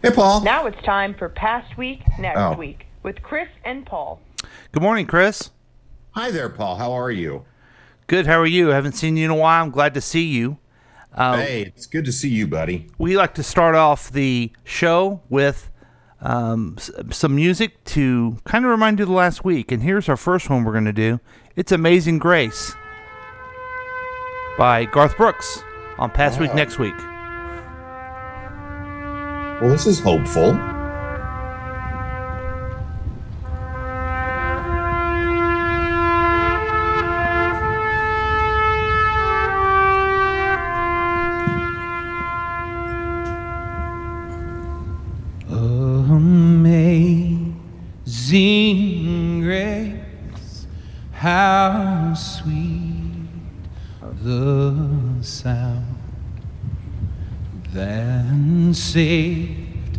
Hey, Paul. Now it's time for Past Week, Next Week with Chris and Paul. Good morning, Chris. Hi there, Paul. How are you? Good. How are you? I haven't seen you in a while. I'm glad to see you. Hey, it's good to see you, buddy. We like to start off the show with some music to kind of remind you of the last week. And here's our first one we're going to do. It's Amazing Grace by Garth Brooks on Past Week, Next Week. Well, this is hopeful. Amazing grace, how sweet the sound that saved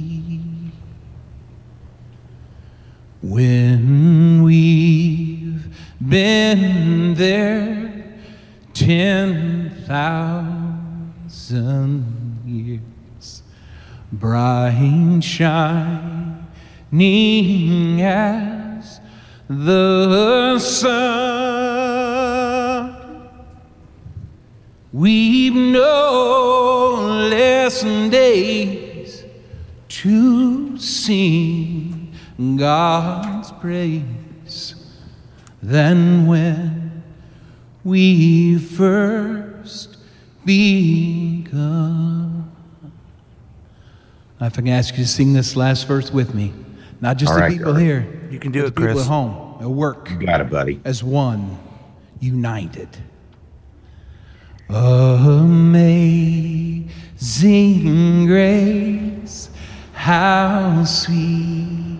When we've been there 10,000 years, bright shining as the sun, we've no less days to sing God's praise than when we first begun. If I can ask you to sing this last verse with me, not just the people here. You can do it, Chris. People at home, at work. You got it, buddy. As one, united. Amazing grace, how sweet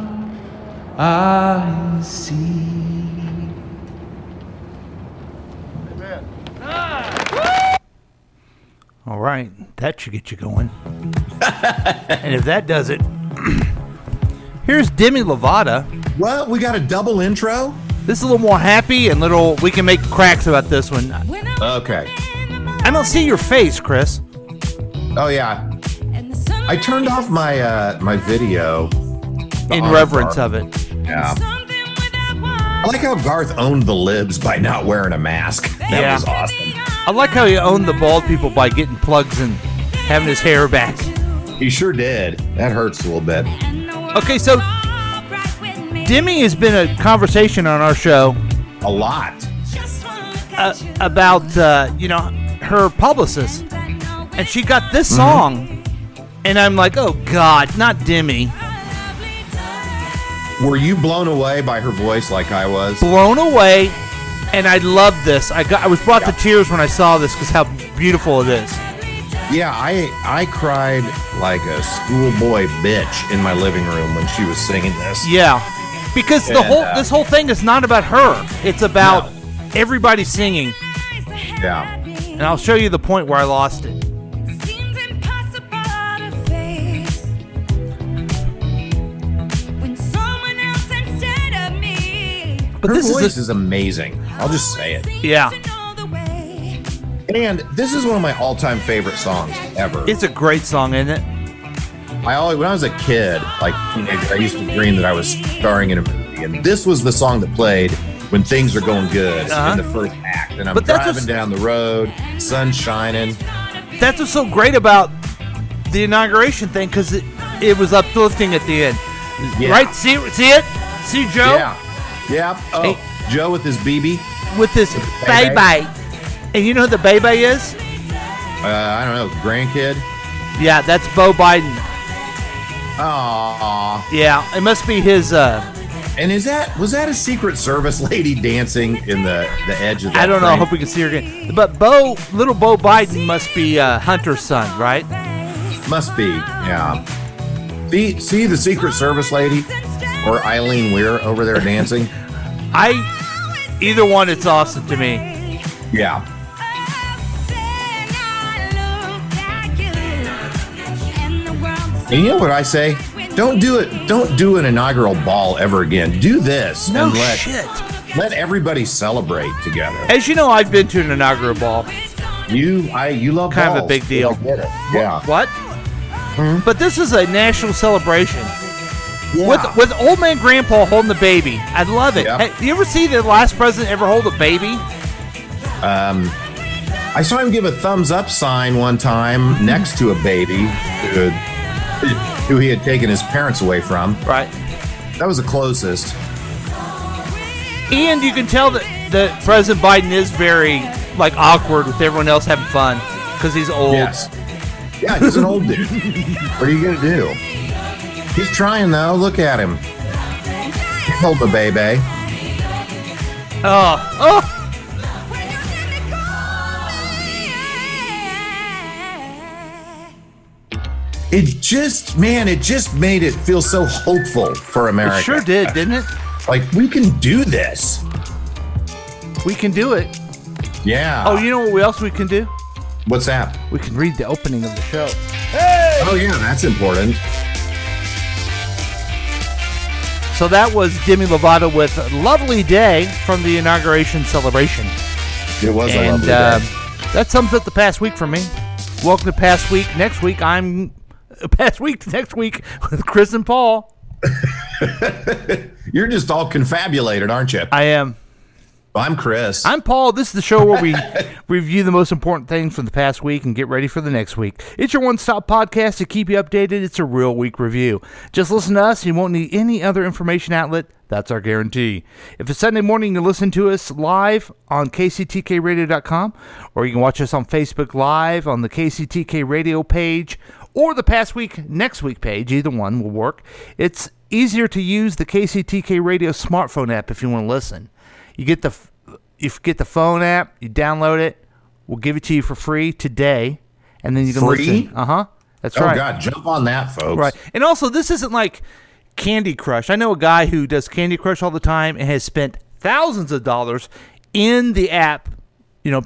I see. Amen. All right, that should get you going. And if that does it. Here's Demi Lovato. Well, we got a double intro. This is a little more happy and little. We can make cracks about this one. Okay. I don't see your face, Chris. Oh yeah. I turned off my my video in reverence of it. Yeah. I like how Garth owned the libs by not wearing a mask. That was awesome. I like how he owned the bald people by getting plugs and having his hair back. He sure did. That hurts a little bit. Okay, so Demi has been a conversation on our show a lot about her publicist, and she got this song, and I'm like, oh God, not Demi. Were you blown away by her voice like I was? Blown away, and I love this. I was brought to tears when I saw this because how beautiful it is. Yeah, I cried like a schoolboy bitch in my living room when she was singing this. Yeah, because this whole thing is not about her. It's about everybody singing. Yeah. And I'll show you the point where I lost it. Seems impossible to face when someone else instead of me. But her voice is amazing. I'll just say it. Yeah. And this is one of my all-time favorite songs ever. It's a great song, isn't it? When I was a kid, I used to dream that I was starring in a movie, and this was the song that played when things are going good in the first act. And I'm driving down the road, sun shining. That's what's so great about the inauguration thing, because it was uplifting at the end, right? See it? See Joe? Yeah. Yeah. Oh, Joe with his BB. With his baby. And you know who the baby is? I don't know. Grandkid? Yeah, that's Bo Biden. Aww. Yeah, it must be his... And was that a Secret Service lady dancing in the edge of the... I don't know. I hope we can see her again. But little Bo Biden must be Hunter's son, right? Must be, yeah. See the Secret Service lady or Eileen Weir over there dancing? Either one, it's awesome to me. Yeah. And you know what I say? Don't do it. Don't do an inaugural ball ever again. Do this. No and let everybody celebrate together. As you know, I've been to an inaugural ball. You love kind balls. Of a big deal. Get it. Yeah. What? Mm-hmm. But this is a national celebration. Yeah. With old man grandpa holding the baby. I love it. Yep. Hey, you ever see the last president ever hold a baby? I saw him give a thumbs up sign one time next to a baby who he had taken his parents away from. Right. That was the closest. And you can tell that President Biden is very awkward with everyone else having fun because he's old. Yes. Yeah, he's an old dude. What are you going to do? He's trying, though. Look at him. Hold the baby. Oh. It just, made it feel so hopeful for America. It sure did, didn't it? We can do this. We can do it. Yeah. Oh, you know what else we can do? What's that? We can read the opening of the show. Hey! Oh, yeah, that's important. So that was Demi Lovato with Lovely Day from the inauguration celebration. It was a lovely day. That sums up the past week for me. Welcome to Past Week. Next week, I'm... Past Week next week with Chris and Paul. You're just all confabulated, aren't you? I am. I'm Chris. I'm Paul. This is the show where we review the most important things from the past week and get ready for the next week. It's your one-stop podcast to keep you updated. It's a real week review. Just listen to us. You won't need any other information outlet. That's our guarantee. If it's Sunday morning, you listen to us live on kctkradio.com, or you can watch us on Facebook Live on the KCTK Radio page, or the Past Week, Next Week page. Either one will work. It's easier to use the KCTK Radio smartphone app if you want to listen. You get the phone app, you download it, we'll give it to you for free today, and then you can listen. Uh-huh. That's right. Oh, God, jump on that, folks. Right. And also, this isn't like Candy Crush. I know a guy who does Candy Crush all the time and has spent thousands of dollars in the app,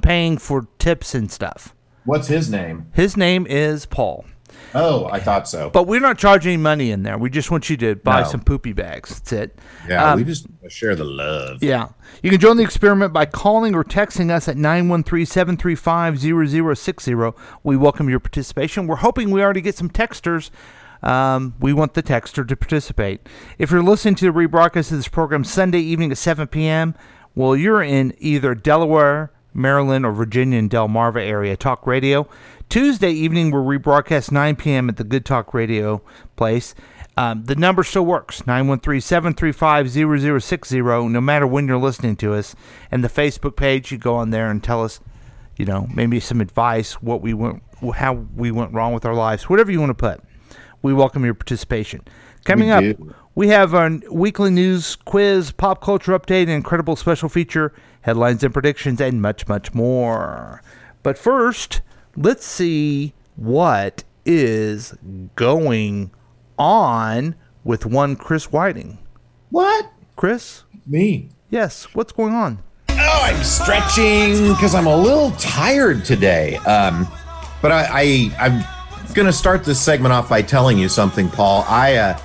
paying for tips and stuff. What's his name? His name is Paul. Oh, I thought so. But we're not charging money in there. We just want you to buy some poopy bags. That's it. Yeah, we just share the love. Yeah. You can join the experiment by calling or texting us at 913-735-0060. We welcome your participation. We're hoping we already get some texters. We want the texter to participate. If you're listening to the rebroadcast of this program Sunday evening at 7 p.m., well, you're in either Delaware, Maryland, or Virginia and Delmarva area talk radio. Tuesday evening, we're rebroadcast 9 p.m. at the Good Talk Radio place. The number still works, 913-735-0060, no matter when you're listening to us. And the Facebook page, you go on there and tell us, maybe some advice, how we went wrong with our lives, whatever you want to put. We welcome your participation. Coming up, we have our weekly news quiz, pop culture update, an incredible special feature, headlines and predictions, and much, much more. But first... let's see what is going on with one Chris Whiting. What? Chris? Me. Yes. What's going on? Oh, I'm stretching because I'm a little tired today. But I'm going to start this segment off by telling you something, Paul. I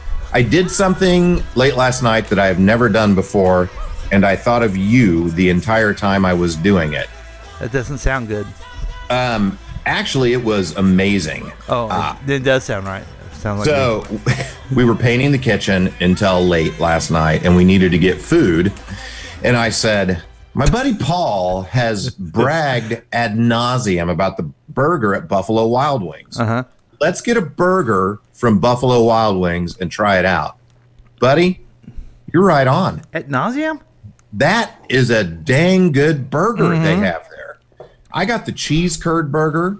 did something late last night that I have never done before, and I thought of you the entire time I was doing it. That doesn't sound good. Actually, it was amazing. Oh, it does sound right. So we were painting the kitchen until late last night, and we needed to get food. And I said, my buddy Paul has bragged ad nauseum about the burger at Buffalo Wild Wings. Uh-huh. Let's get a burger from Buffalo Wild Wings and try it out. Buddy, you're right on. Ad nauseum? That is a dang good burger they have there. I got the cheese curd burger.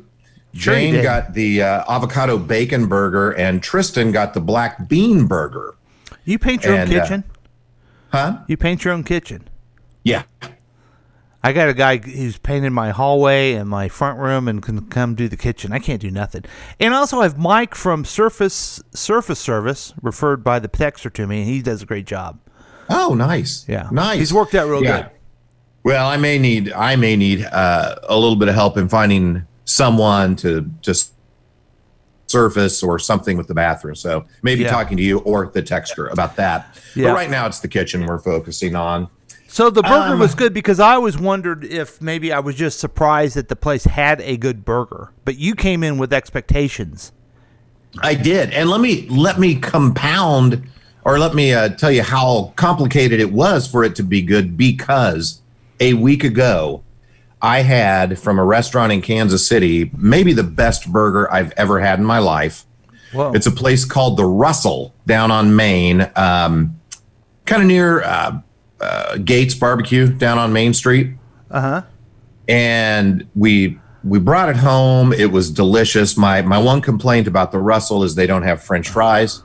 Jane got the avocado bacon burger, and Tristan got the black bean burger. You paint your own kitchen? You paint your own kitchen? Yeah. I got a guy who's painted my hallway and my front room and can come do the kitchen. I can't do nothing. And also I have Mike from Surface Service, referred by the texter to me, and he does a great job. Oh, nice. Yeah. Nice. He's worked out real good. Well, I may need a little bit of help in finding someone to just surface or something with the bathroom. So maybe talking to you or the texter about that. Yeah. But right now it's the kitchen we're focusing on. So the burger was good, because I always wondered if maybe I was just surprised that the place had a good burger. But you came in with expectations. I did. And let me compound, or let me tell you how complicated it was for it to be good, because a week ago I had from a restaurant in Kansas City maybe the best burger I've ever had in my life. Whoa. It's a place called The Russell down on Main, kind of near... Gates Barbecue down on Main Street. And we brought it home. It was delicious. My one complaint about the Russell is they don't have French fries.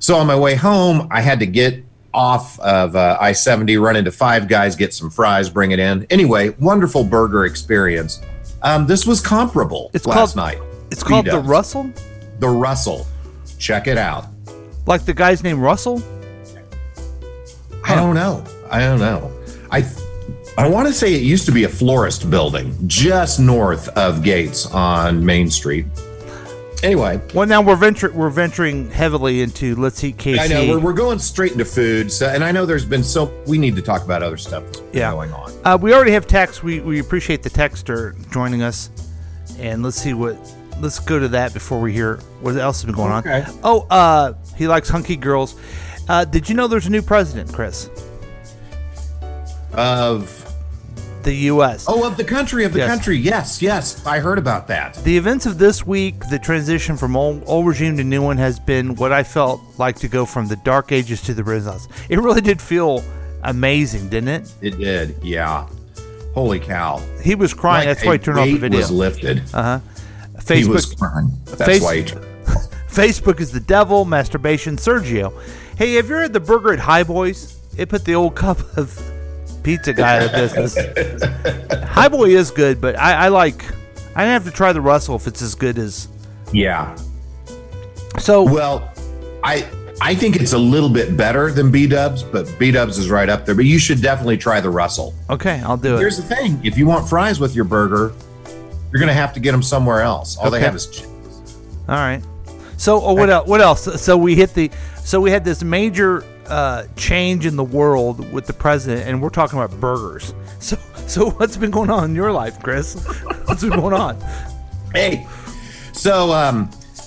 So on my way home, I had to get off of I-70, run into Five Guys, get some fries, bring it in. Anyway, wonderful burger experience. This was comparable last night. It's called The Russell? The Russell. Check it out. Like the guy's named Russell? I don't know. I want to say it used to be a florist building just north of Gates on Main Street. Anyway, well, now we're venturing heavily into let's eat KC. I know we're going straight into food. So, and I know there's been we need to talk about other stuff that's been going on. We already have text. We appreciate the texter joining us, and let's go to that before we hear what else has been going on. Oh, he likes hunky girls. Did you know there's a new president, Chris? Of the U.S. Oh, of the country, Yes, I heard about that. The events of this week, the transition from old regime to new one, has been what I felt like to go from the dark ages to the Renaissance. It really did feel amazing, didn't it? It did, yeah. Holy cow. He was crying. That's why he turned off the video. It was lifted. Facebook, he was crying. That's why he turned off. Facebook is the devil. Masturbation, Sergio. Hey, have you heard the burger at High Boy's? It put the old cup of pizza guy out of business. High Boy is good, but I have to try the Russell if it's as good as. Yeah. So. Well, I think it's a little bit better than B-Dubs, but B-Dubs is right up there. But you should definitely try the Russell. Okay, I'll do it. Here's the thing. If you want fries with your burger, you're going to have to get them somewhere else. All they have is chips. All right. So what else? What else? So we had this major change in the world with the president, and we're talking about burgers. So what's been going on in your life, Chris? What's been going on? Hey, so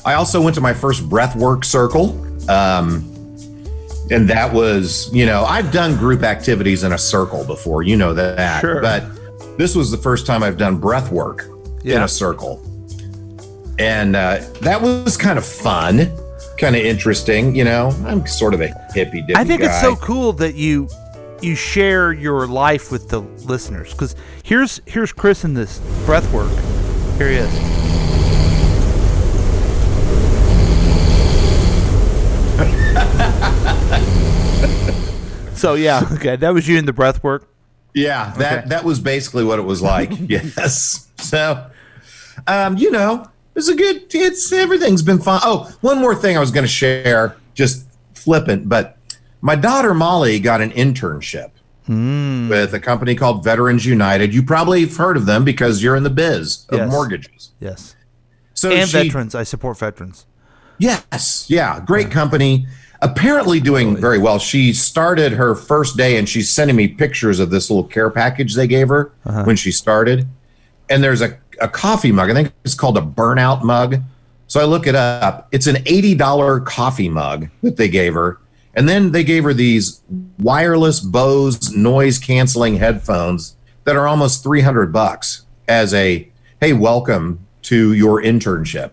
I also went to my first breathwork circle, and that was, I've done group activities in a circle before, sure. But this was the first time I've done breathwork in a circle. And that was kind of fun, kind of interesting, I'm sort of a hippie-dippy guy. I think it's so cool that you share your life with the listeners, because here's Chris in this breath work. Here he is. So, that was you in the breath work? Yeah, that was basically what it was like, yes. So, everything's been fun. Oh, one more thing I was going to share, just flippant, but my daughter Molly got an internship with a company called Veterans United. You probably have heard of them because you're in the biz of mortgages. Yes. So veterans. I support veterans. Yes. Yeah. Great company. Apparently doing very well. She started her first day, and she's sending me pictures of this little care package they gave her when she started. And there's a coffee mug. I think it's called a burnout mug. So I look it up. It's an $80 coffee mug that they gave her. And then they gave her these wireless Bose noise-canceling headphones that are almost $300 as a, hey, welcome to your internship.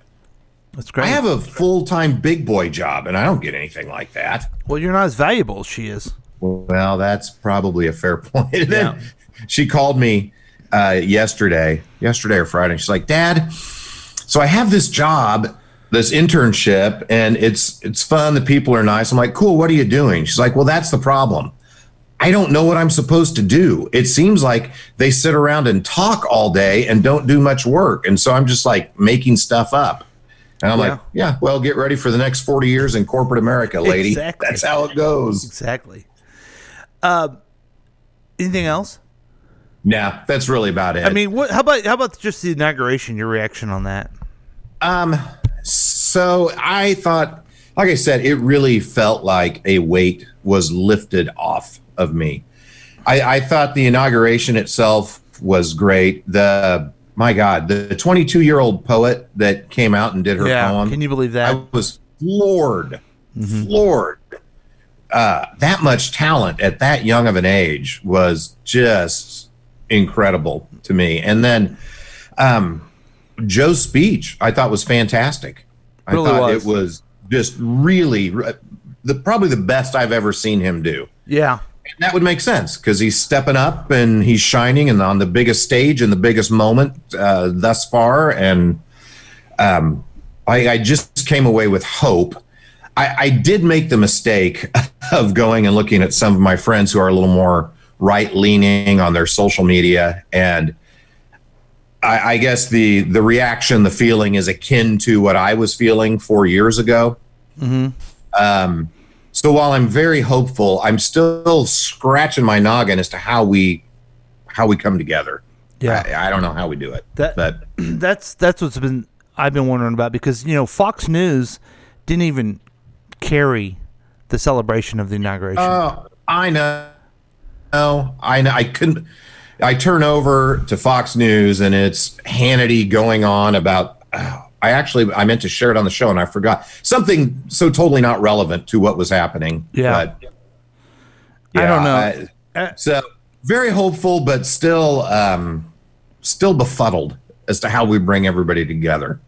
That's great. I have a full-time big boy job, and I don't get anything like that. Well, you're not as valuable as she is. Well, that's probably a fair point. And then she called me yesterday or Friday. She's like, Dad, so I have this job, this internship, and it's fun. The people are nice. I'm like, cool. What are you doing? She's like, well, that's the problem. I don't know what I'm supposed to do. It seems like they sit around and talk all day and don't do much work. And so I'm just like making stuff up. And I'm like, yeah, well, get ready for the next 40 years in corporate America, lady. Exactly. That's how it goes. Exactly. Anything else? Nah, that's really about it. I mean, what? How about just the inauguration, your reaction on that? So I thought, like I said, it really felt like a weight was lifted off of me. I thought the inauguration itself was great. The 22-year-old poet that came out and did her poem. Can you believe that? I was floored. Mm-hmm. Floored. That much talent at that young of an age was just incredible to me. And then Joe's speech, I thought was fantastic. It was just really probably the best I've ever seen him do. Yeah. And that would make sense because he's stepping up and he's shining and on the biggest stage and the biggest moment thus far. And I just came away with hope. I did make the mistake of going and looking at some of my friends who are a little more right-leaning on their social media. And I guess the reaction, the feeling is akin to what I was feeling 4 years ago. Mm-hmm. So while I'm very hopeful, I'm still scratching my noggin as to how we come together. Yeah, I don't know how we do it. That's I've been wondering about, because Fox News didn't even carry the celebration of the inauguration. Oh, I know. No, I know. I couldn't. I turn over to Fox News and it's Hannity going on about. I meant to share it on the show and I forgot something so totally not relevant to what was happening. Yeah. But, I don't know. So very hopeful, but still befuddled as to how we bring everybody together.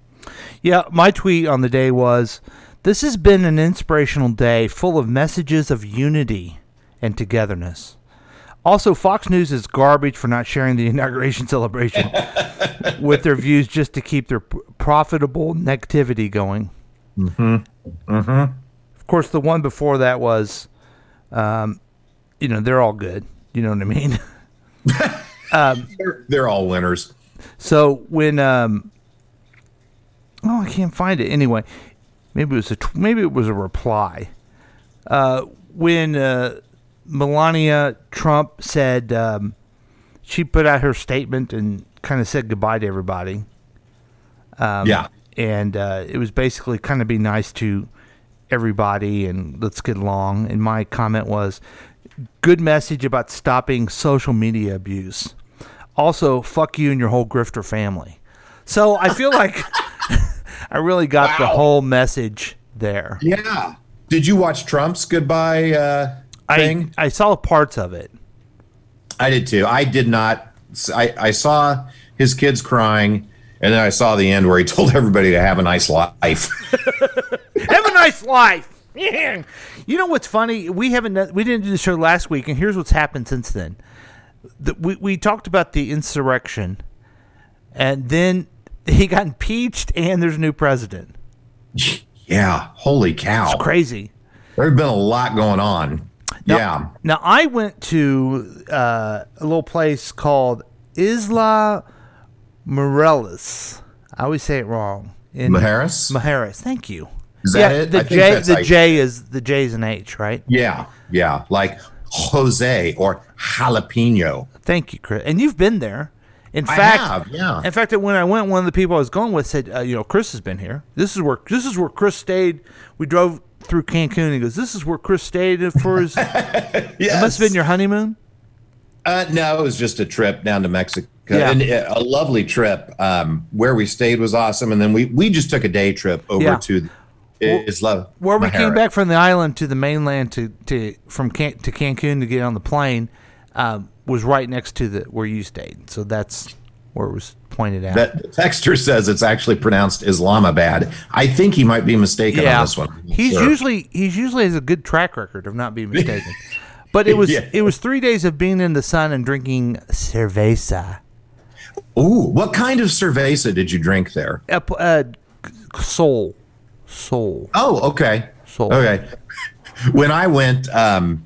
Yeah. My tweet on the day was, this has been an inspirational day full of messages of unity and togetherness. Also, Fox News is garbage for not sharing the inauguration celebration with their views just to keep their profitable negativity going. Mm-hmm. Mm-hmm. Of course, the one before that was, they're all good. You know what I mean? They're all winners. So when I can't find it anyway. Maybe it was a reply when. Melania Trump said she put out her statement and kind of said goodbye to everybody. And it was basically kind of be nice to everybody and let's get along. And my comment was, good message about stopping social media abuse. Also, fuck you and your whole grifter family. So I feel like I really got the whole message there. Yeah. Did you watch Trump's goodbye thing? I saw parts of it. I did too. I did not. I saw his kids crying, and then I saw the end where he told everybody to have a nice life. Have a nice life. Yeah. You know what's funny? We didn't do the show last week, and here's what's happened since then. We talked about the insurrection, and then he got impeached, and there's a new president. Yeah. Holy cow. It's crazy. There's been a lot going on. Now, I went to a little place called Isla Mujeres. I always say it wrong. Mujeres. Thank you. Is that it? The J is an H, right? Yeah. Yeah. Like Jose or jalapeno. Thank you, Chris. And you've been there. In fact, when I went, one of the people I was going with said, Chris has been here. This is where Chris stayed. We drove through Cancun. He goes, this is where Chris stayed for his... Yes. It must have been your honeymoon? No, it was just a trip down to Mexico. Yeah. And a lovely trip. Where we stayed was awesome. And then we just took a day trip over to Isla where we came back from the island to the mainland to Cancun to get on the plane was right next to where you stayed. So that's where it was pointed out. The texter says it's actually pronounced Islamabad. I think he might be mistaken on this one. He's usually has a good track record of not being mistaken. But it was it was 3 days of being in the sun and drinking cerveza. Ooh, what kind of cerveza did you drink there? Sol. Oh, okay. Sol. Okay. When I went,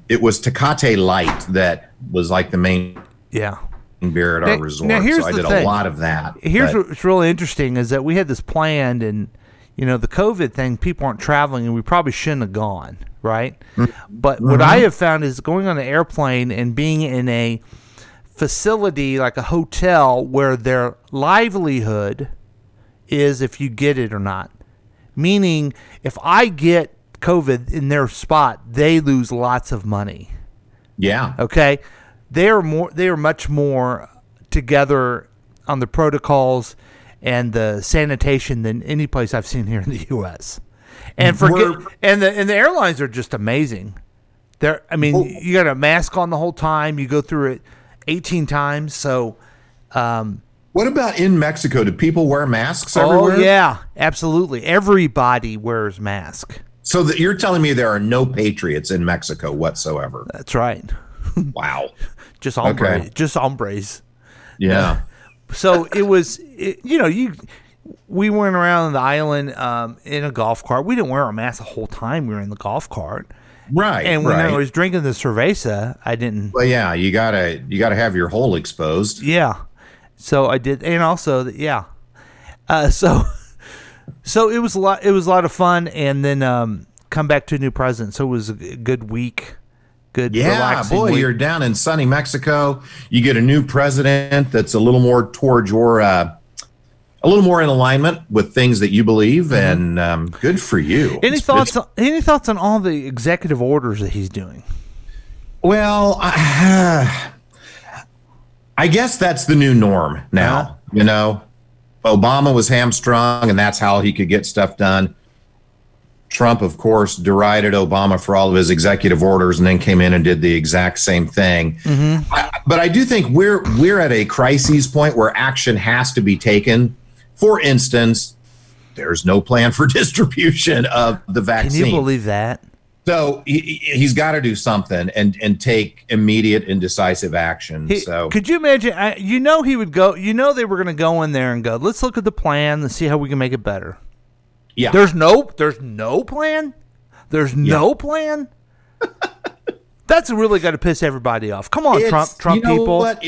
it was Tecate Light that was like the main beer at our resort. Now here's the thing. I did a lot of that. Here's what's really interesting is that we had this planned, and you know the COVID thing, people aren't traveling, and we probably shouldn't have gone, right? But what I have found is going on an airplane and being in a facility like a hotel where their livelihood is if you get it or not. Meaning, if I get COVID in their spot, they lose lots of money. Yeah. Okay. They are much more together on the protocols and the sanitation than any place I've seen here in the U.S. And the airlines are just amazing. You got a mask on the whole time. You go through it 18 times. So. What about in Mexico? Do people wear masks everywhere? Oh, yeah, absolutely. Everybody wears masks. So you're telling me there are no patriots in Mexico whatsoever? That's right. Wow. Just hombres. Yeah. So it was, we went around the island in a golf cart. We didn't wear our masks the whole time we were in the golf cart. Right. And when I was drinking the cerveza, I didn't. Well, yeah, you gotta have your hole exposed. Yeah. So I did, and also, yeah. So it was a lot. It was a lot of fun, and then come back to a new president. So it was a good week. Relaxing week. You're down in sunny Mexico. You get a new president that's a little more towards your, a little more in alignment with things that you believe, and good for you. Any thoughts on all the executive orders that he's doing? Well, I guess that's the new norm now. You know, Obama was hamstrung, and that's how he could get stuff done. Trump, of course, derided Obama for all of his executive orders, and then came in and did the exact same thing. Mm-hmm. But I do think we're at a crisis point where action has to be taken. For instance, there's no plan for distribution of the vaccine. Can you believe that? So he's got to do something and take immediate and decisive action. Could you imagine? He would go. They were going to go in there and go, let's look at the plan and see how we can make it better. Yeah. There's no plan. There's no plan. That's really got to piss everybody off. Come on, Trump people. You know what?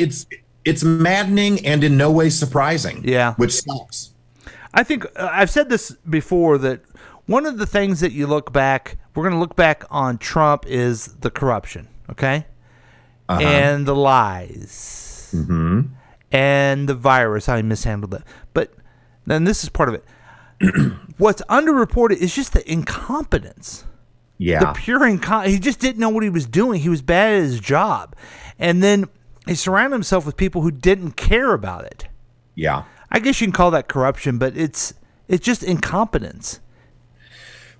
It's maddening and in no way surprising. Yeah. Which sucks. I think I've said this before that one of the things that we're going to look back on Trump is the corruption, okay? And the lies. Mm-hmm. And the virus, how he mishandled it. But then this is part of it. What's underreported is just the incompetence. Yeah. The pure incompetence. He just didn't know what he was doing. He was bad at his job. And then he surrounded himself with people who didn't care about it. Yeah. I guess you can call that corruption, but it's just incompetence.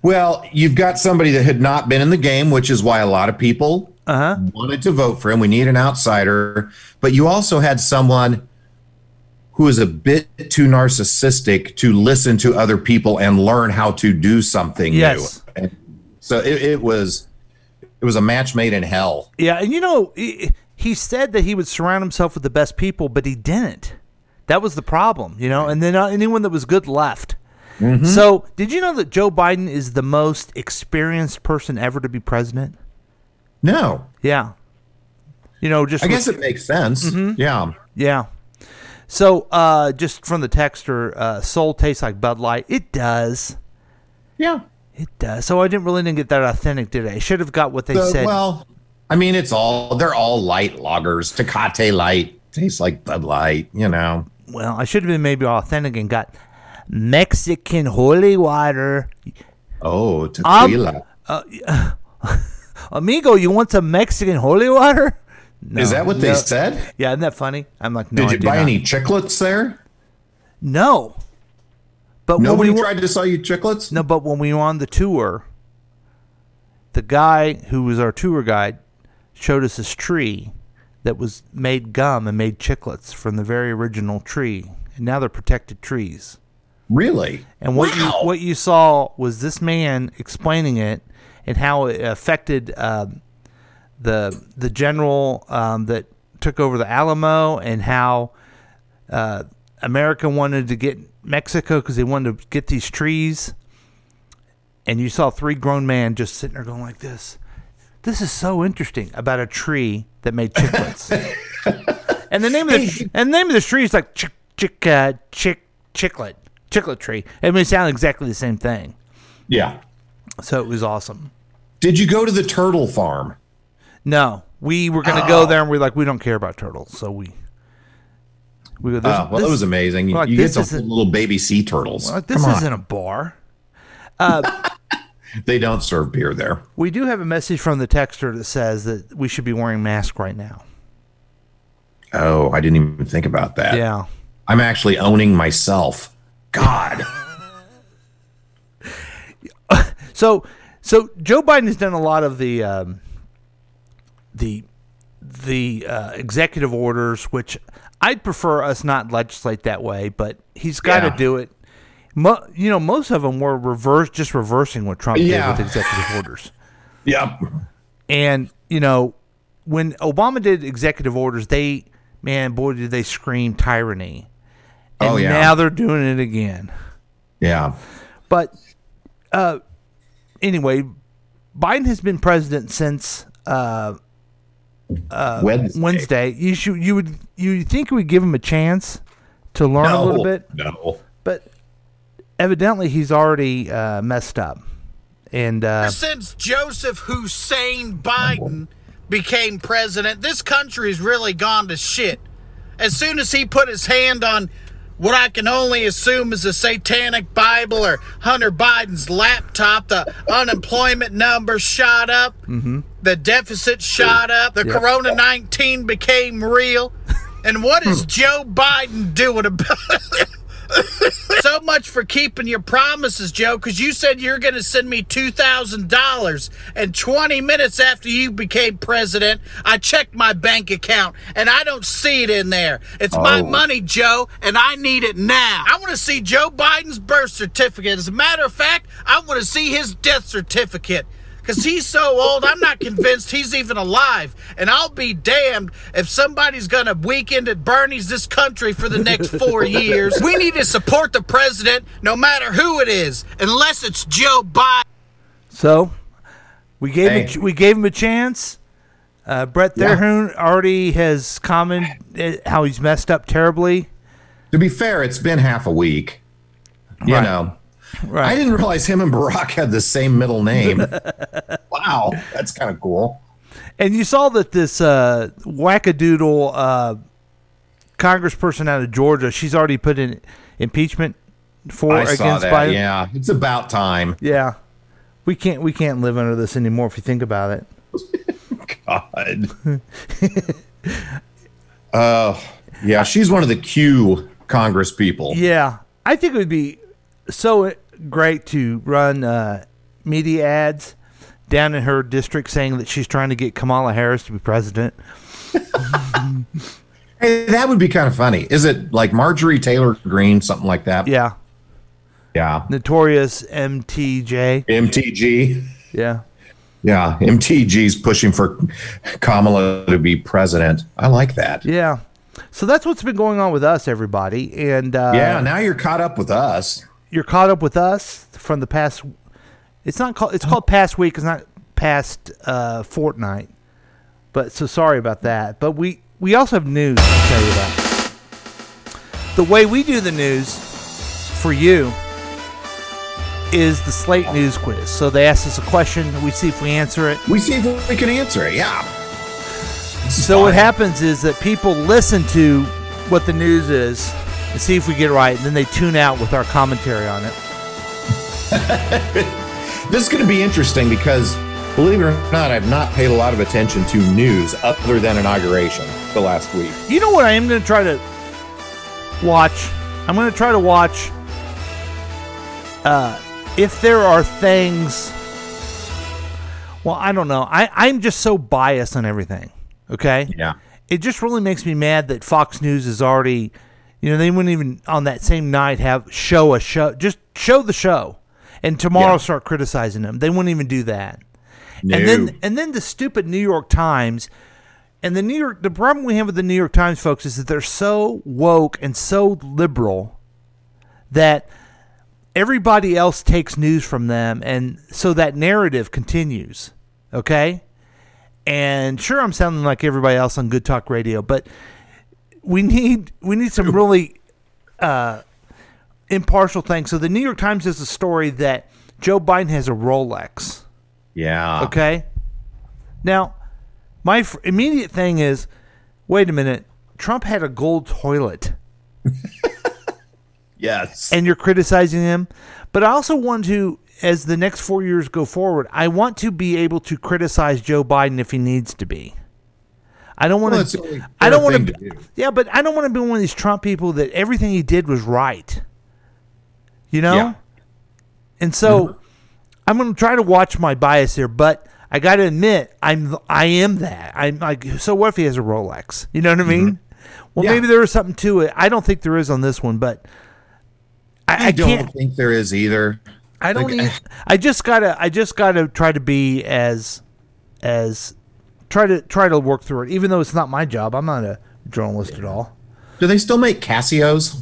Well, you've got somebody that had not been in the game, which is why a lot of people wanted to vote for him. We need an outsider. But you also had someone who is a bit too narcissistic to listen to other people and learn how to do something new. And so it was a match made in hell. Yeah, and he said that he would surround himself with the best people, but he didn't. That was the problem, and then anyone that was good left. Mm-hmm. So, did you know that Joe Biden is the most experienced person ever to be president? No. Yeah. I guess it makes sense. Mm-hmm. Yeah. Yeah. So, just from the texter, Soul tastes like Bud Light. It does. Yeah. It does. So, I didn't get that authentic, did I? I should have got what they said. Well, I mean, they're all light lagers. Tecate Light tastes like Bud Light, Well, I should have been maybe authentic and got Mexican holy water. Oh, tequila. Amigo, you want some Mexican holy water? No, is that what they said? Yeah, isn't that funny? I'm like, no. Did you buy any chiclets there? No. But nobody tried to sell you chiclets? No, but when we were on the tour, the guy who was our tour guide showed us this tree that was made gum and made chiclets from the very original tree. And now they're protected trees. Really? And what you saw was this man explaining it and how it affected the general that took over the Alamo, and how America wanted to get Mexico because they wanted to get these trees. And you saw three grown men just sitting there going like this. This is so interesting about a tree that made chicklets. And the name of the tree is like chicklet tree. I mean, it sounded exactly the same thing. Yeah. So it was awesome. Did you go to the turtle farm? No, we were going to go there, and we're like, we don't care about turtles, so we go. It was amazing. Like, you get some little baby sea turtles. Like, this isn't a bar. They don't serve beer there. We do have a message from the texter that says that we should be wearing masks right now. Oh, I didn't even think about that. Yeah. I'm actually owning myself. God. So Joe Biden has done a lot of the executive orders, which I'd prefer us not legislate that way, but he's got to do it. Most of them were reversing what Trump did with executive orders. Yep. And, when Obama did executive orders, did they scream tyranny. And now they're doing it again. Yeah. But anyway, Biden has been president since Wednesday. You think we'd give him a chance to learn a little bit? No. But evidently he's already messed up. And since Joseph Hussein Biden became president, this country's really gone to shit. As soon as he put his hand on what I can only assume is a satanic Bible or Hunter Biden's laptop, the unemployment number shot up, the deficit shot up, the Corona-19 became real. And what is Joe Biden doing about it? So much for keeping your promises, Joe, because you said you're going to send me $2,000, and 20 minutes after you became president, I checked my bank account, and I don't see it in there. It's my money, Joe, and I need it now. I want to see Joe Biden's birth certificate. As a matter of fact, I want to see his death certificate, because he's so old, I'm not convinced he's even alive. And I'll be damned if somebody's going to weekend at Bernie's this country for the next 4 years. We need to support the president no matter who it is, unless it's Joe Biden. So we gave him a chance. Brett Terhune already has commented how he's messed up terribly. To be fair, it's been half a week. You know. Right. I didn't realize him and Barack had the same middle name. Wow, that's kind of cool. And you saw that this wackadoodle congressperson out of Georgia, she's already put in impeachment against Biden. Yeah, it's about time. Yeah, we can't live under this anymore if you think about it. God. Yeah, she's one of the Q Congress people. Yeah, I think it would be so great to run media ads down in her district saying that she's trying to get Kamala Harris to be president. Hey, that would be kind of funny. Is it like Marjorie Taylor Greene, something like that? Yeah. Yeah. Notorious MTJ. MTG. Yeah. Yeah. MTG's pushing for Kamala to be president. I like that. Yeah. So that's what's been going on with us, everybody. And now you're caught up with us. You're caught up with us from the past. It's called past week. It's not past fortnight. But so sorry about that. But we also have news to tell you about. The way we do the news for you is the Slate News Quiz. So they ask us a question. We see if we answer it. We see if we can answer it. Yeah. So what happens is that people listen to what the news is and see if we get it right, and then they tune out with our commentary on it. This is going to be interesting because, believe it or not, I've not paid a lot of attention to news other than inauguration the last week. You know what I am going to try to watch? I'm going to try to watch if there are things... Well, I don't know. I'm just so biased on everything, okay? Yeah. It just really makes me mad that Fox News is already... they wouldn't even on that same night show the show, and tomorrow start criticizing them. They wouldn't even do that. No. And then the stupid New York Times. And the problem we have with the New York Times, folks, is that they're so woke and so liberal that everybody else takes news from them, and so that narrative continues, okay? And sure, I'm sounding like everybody else on Good Talk Radio, but we need some really impartial things. So the New York Times has a story that Joe Biden has a Rolex. Yeah. Okay? Now, my immediate thing is, wait a minute, Trump had a gold toilet. Yes. And you're criticizing him. But I also want to, as the next 4 years go forward, I want to be able to criticize Joe Biden if he needs to be. I don't want to. I don't want to. Yeah, but I don't want to be one of these Trump people that everything he did was right. You know? Yeah. And so I'm going to try to watch my bias here, but I got to admit, I am that. I'm like, so what if he has a Rolex? You know what I mean? Mm-hmm. Well, maybe there is something to it. I don't think there is on this one, but I don't think there is either. I don't. Like, I just gotta try to be try to work through it. Even though it's not my job, I'm not a journalist at all. Do they still make Casios?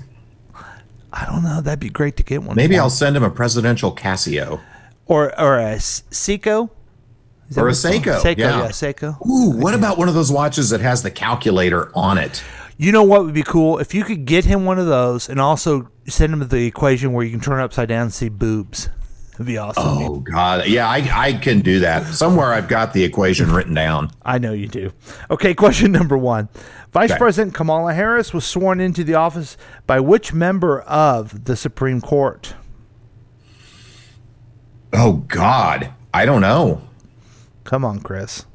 I don't know. That'd be great to get one. Maybe I'll send him a presidential Casio or a Seiko. Or a Seiko. Seiko, yeah, Seiko. Ooh, what about one of those watches that has the calculator on it? You know what would be cool? If you could get him one of those and also send him the equation where you can turn it upside down and see boobs. That'd be awesome. Oh, God. Yeah, I can do that. Somewhere I've got the equation written down. I know you do. Okay, question number one. Vice President Kamala Harris was sworn into the office by which member of the Supreme Court? Oh, God. I don't know. Come on, Chris.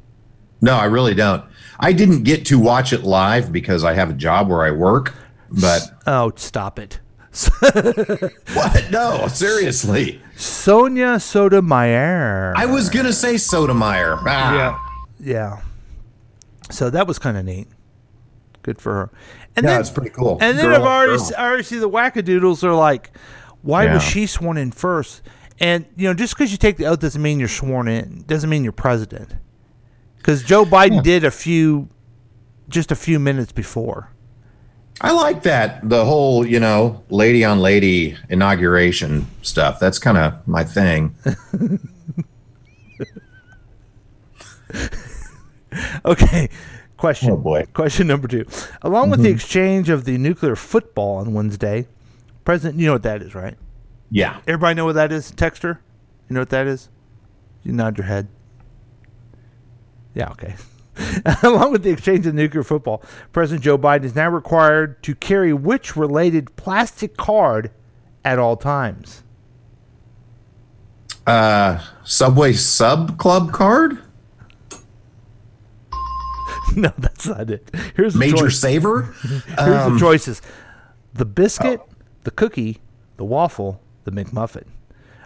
No, I really don't. I didn't get to watch it live because I have a job where I work. But oh, stop it! What? No, seriously. Sonia Sotomayor. I was gonna say Sotomayor. Ah. Yeah. So that was kind of neat. Good for her. And yeah, that's pretty cool. And then I already see the wackadoodles are like, why was she sworn in first? And, you know, just because you take the oath doesn't mean you're sworn in. Doesn't mean you're president. Because Joe Biden did just a few minutes before. I like that. The whole, you know, lady on lady inauguration stuff. That's kind of my thing. Okay. Question. Oh, boy. Question number two. Along with the exchange of the nuclear football on Wednesday, President, you know what that is, right? Yeah. Everybody know what that is? Texter? You know what that is? You nod your head. Yeah, okay. Along with the exchange of nuclear football, President Joe Biden is now required to carry which related plastic card at all times? Subway Sub Club card? No, that's not it. Here's the Major choice. Saver? Here's the choices. The biscuit, the cookie, the waffle, the McMuffin.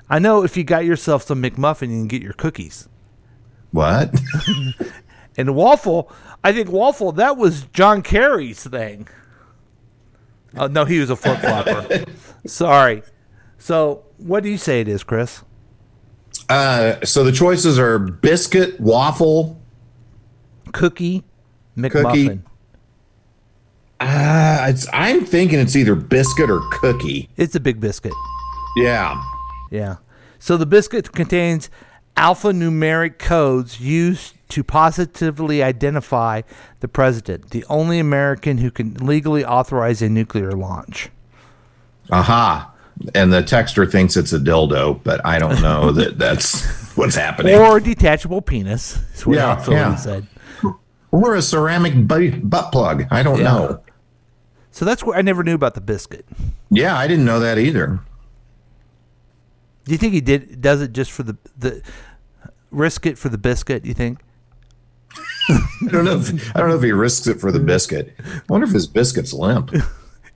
I know if you got yourself some McMuffin, you can get your cookies. What? And waffle, I think waffle, that was John Kerry's thing. Oh, no, he was a flip-flopper. Sorry. So what do you say it is, Chris? So the choices are biscuit, waffle. Cookie, McMuffin. I'm thinking it's either biscuit or cookie. It's a big biscuit. Yeah. Yeah. So the biscuit contains alphanumeric codes used to positively identify the president, the only American who can legally authorize a nuclear launch. Aha. And the texter thinks it's a dildo, but I don't know that that's what's happening. Or a detachable penis. That's what he said. Or a ceramic butt plug. I don't know. So that's what I never knew about the biscuit. Yeah, I didn't know that either. Do you think he does it just for the risk it for the biscuit, you think? I don't know if he risks it for the biscuit. I wonder if his biscuit's limp.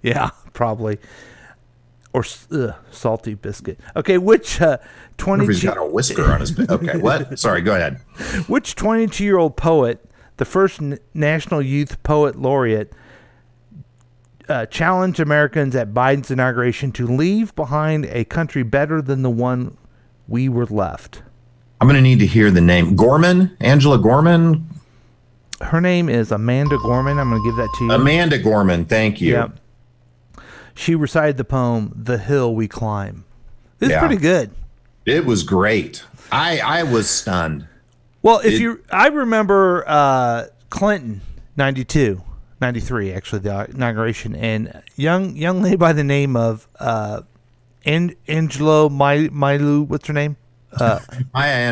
Yeah, probably. Or salty biscuit. Okay, which 22 he's got a whisker on his Okay, what? Sorry, go ahead. Which 22-year-old poet, the first National Youth Poet Laureate, challenged Americans at Biden's inauguration to leave behind a country better than the one we were left. I'm going to need to hear the name. Gorman? Angela Gorman? Her name is Amanda Gorman. I'm going to give that to you. Amanda Gorman. Thank you. Yep. She recited the poem, The Hill We Climb. It was pretty good. It was great. I was stunned. Well, I remember Clinton, 92, 93, actually, the inauguration, and young lady by the name of Angelo Mailu, what's her name? Maya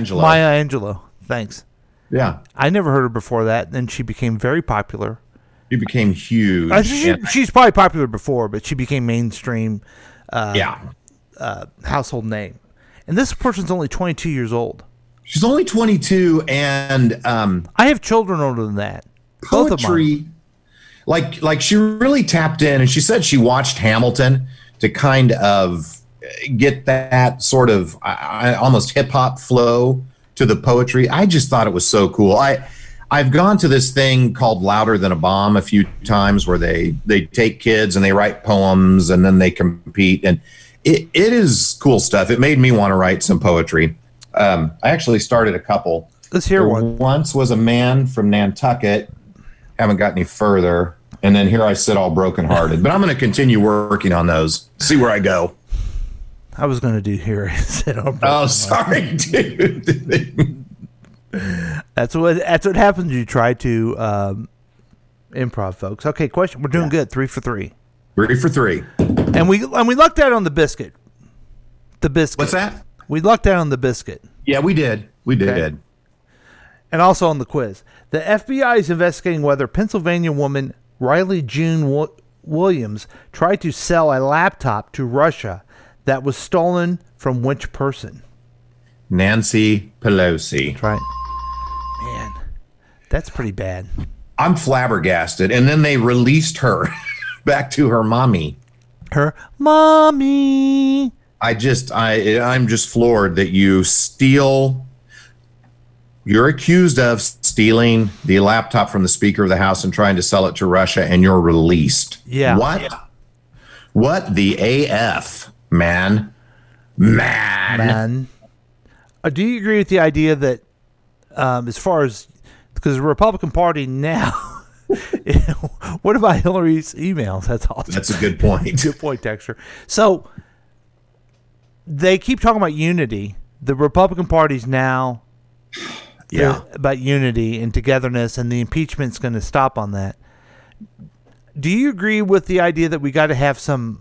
Angelou. Maya Angelou. Thanks. Yeah. I never heard her before that. Then she became very popular. She became huge. She's probably popular before, but she became mainstream household name. And this person's only 22 years old. She's only 22, and I have children older than that. Poetry, both of mine. Like she really tapped in, and she said she watched Hamilton to kind of get that sort of almost hip hop flow to the poetry. I just thought it was so cool. I've gone to this thing called Louder Than a Bomb a few times, where they take kids and they write poems, and then they compete, and it is cool stuff. It made me want to write some poetry. I actually started a couple. Let's hear one. Once was a man from Nantucket. Haven't got any further. And then here I sit all brokenhearted. But I'm going to continue working on those. See where I go. I was going to do here I sit all brokenhearted. Oh, sorry, dude. That's what happens when you try to improv, folks. Okay, question. We're doing good. 3 for 3. 3 for 3. And we lucked out on the biscuit. The biscuit. What's that? We lucked out on the biscuit. Yeah, we did. We did. Okay. And also on the quiz. The FBI is investigating whether Pennsylvania woman Riley June Williams tried to sell a laptop to Russia that was stolen from which person? Nancy Pelosi. That's right. Man, that's pretty bad. I'm flabbergasted. And then they released her back to her mommy. Her mommy. I'm just floored that you're accused of stealing the laptop from the Speaker of the House and trying to sell it to Russia, and you're released. Yeah. What? Yeah. What the AF, man? Man. Do you agree with the idea that as far as, because the Republican Party now, what about Hillary's emails? That's awesome. That's a good point. Good point, Dexter. So, they keep talking about unity. The Republican Party's now about unity and togetherness, and the impeachment's going to stop on that. Do you agree with the idea that we got to have some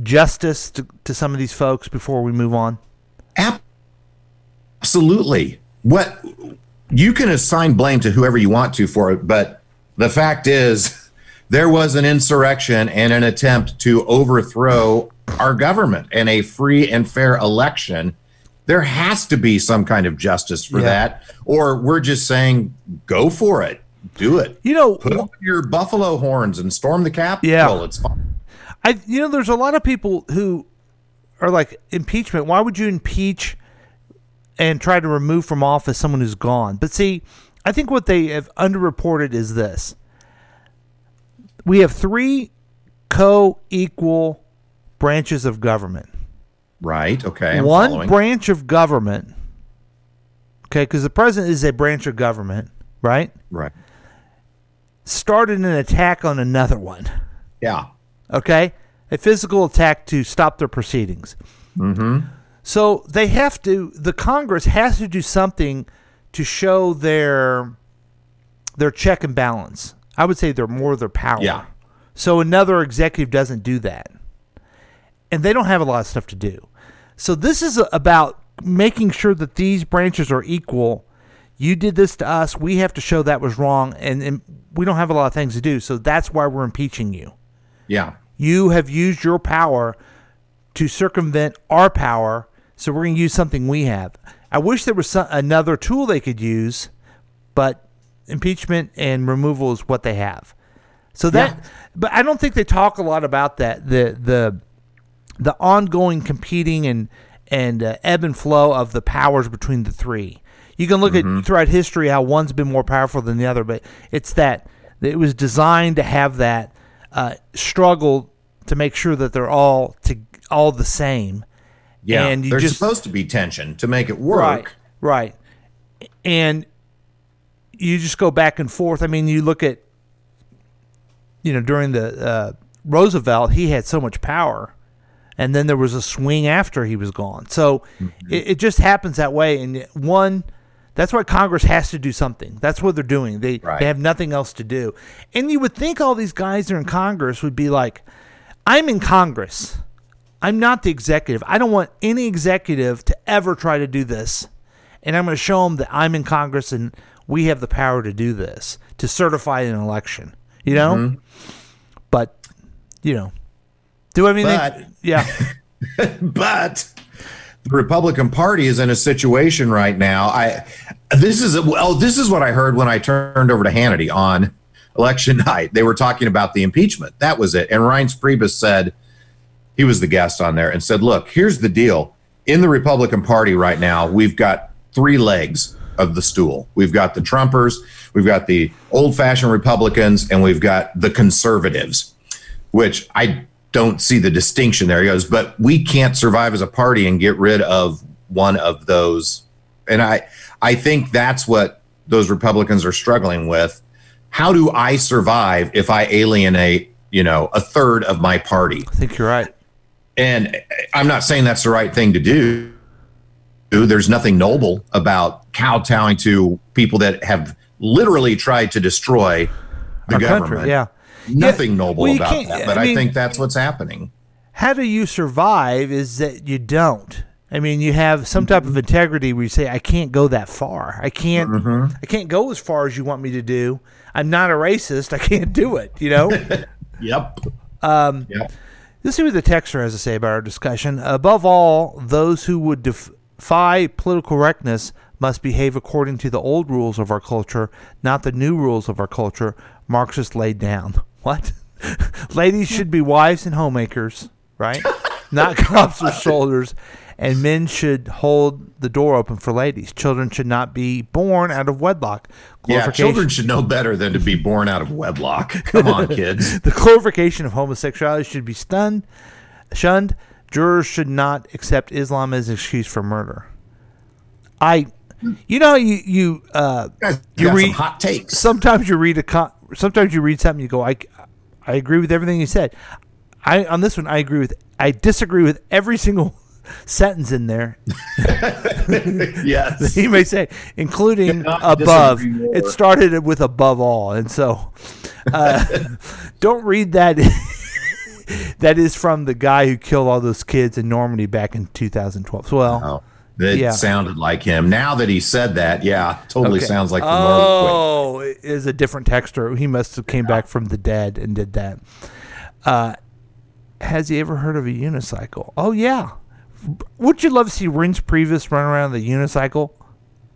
justice to some of these folks before we move on? Absolutely. What you can assign blame to whoever you want to for it, but the fact is there was an insurrection and an attempt to overthrow our government and a free and fair election. There has to be some kind of justice for that, or we're just saying, go for it. Do it. Put on your buffalo horns and storm the Capitol. Yeah. It's fine. There's a lot of people who are like, impeachment. Why would you impeach and try to remove from office someone who's gone? But see, I think what they have underreported is this. We have 3 co-equal branches of government. Right. Okay. One branch of government. Okay. Because the president is a branch of government, right? Right. Started an attack on another one. Yeah. Okay. A physical attack to stop their proceedings. Mm-hmm. So they have to, the Congress has to do something to show their check and balance. I would say they're more their power. Yeah. So another executive doesn't do that. And they don't have a lot of stuff to do. So this is about making sure that these branches are equal. You did this to us. We have to show that was wrong. And we don't have a lot of things to do. So that's why we're impeaching you. Yeah. You have used your power to circumvent our power. So we're going to use something we have. I wish there was another tool they could use. But impeachment and removal is what they have. So that. Yeah. But I don't think they talk a lot about that. The ongoing competing and ebb and flow of the powers between the 3. You can look at throughout history how one's been more powerful than the other, but it's that it was designed to have that struggle to make sure that they're all the same. Yeah, and there's supposed to be tension to make it work. Right. And you just go back and forth. I mean, you look at, during the Roosevelt, he had so much power. And then there was a swing after he was gone. So it just happens that way. And that's why Congress has to do something. That's what they're doing. They have nothing else to do. And you would think all these guys that are in Congress would be like, I'm in Congress. I'm not the executive. I don't want any executive to ever try to do this. And I'm going to show them that I'm in Congress and we have the power to do this, to certify an election, But, do anything. But the Republican Party is in a situation right now. This is what I heard when I turned over to Hannity on election night. They were talking about the impeachment. That was it. And Reince Priebus said, he was the guest on there, and said, look, here's the deal. In the Republican Party right now, we've got three legs of the stool. We've got the Trumpers, we've got the old-fashioned Republicans, and we've got the conservatives, which I don't see the distinction there. He goes, but we can't survive as a party and get rid of one of those. And I think that's what those Republicans are struggling with. How do I survive if I alienate, a third of my party? I think you're right. And I'm not saying that's the right thing to do. There's nothing noble about kowtowing to people that have literally tried to destroy the government. Country, yeah. Nothing noble about that, but I think that's what's happening. How do you survive is that you don't. I mean, you have some type of integrity where you say, I can't go that far. I can't go as far as you want me to do. I'm not a racist. I can't do it, Yep. Let's see what the texter has to say about our discussion. Above all, those who would defy political correctness must behave according to the old rules of our culture, not the new rules of our culture Marxists laid down. What? Ladies should be wives and homemakers, right? Not cops or soldiers. And men should hold the door open for ladies. Children should not be born out of wedlock. Yeah, children should know better than to be born out of wedlock. Come on, kids. The glorification of homosexuality should be shunned. Jurors should not accept Islam as an excuse for murder. You read some hot takes. Sometimes you read something. You go, I agree with everything you said. I disagree with every single sentence in there. Yes. You may say, including above. It started with above all. And so don't read that. That is from the guy who killed all those kids in Normandy back in 2012. Well, that sounded like him. Now that he said that, totally sounds like the Normandy. It is a different texter. He must have came back from the dead and did that. Has he ever heard of a unicycle? Oh, yeah. Would you love to see Reince Priebus run around the unicycle?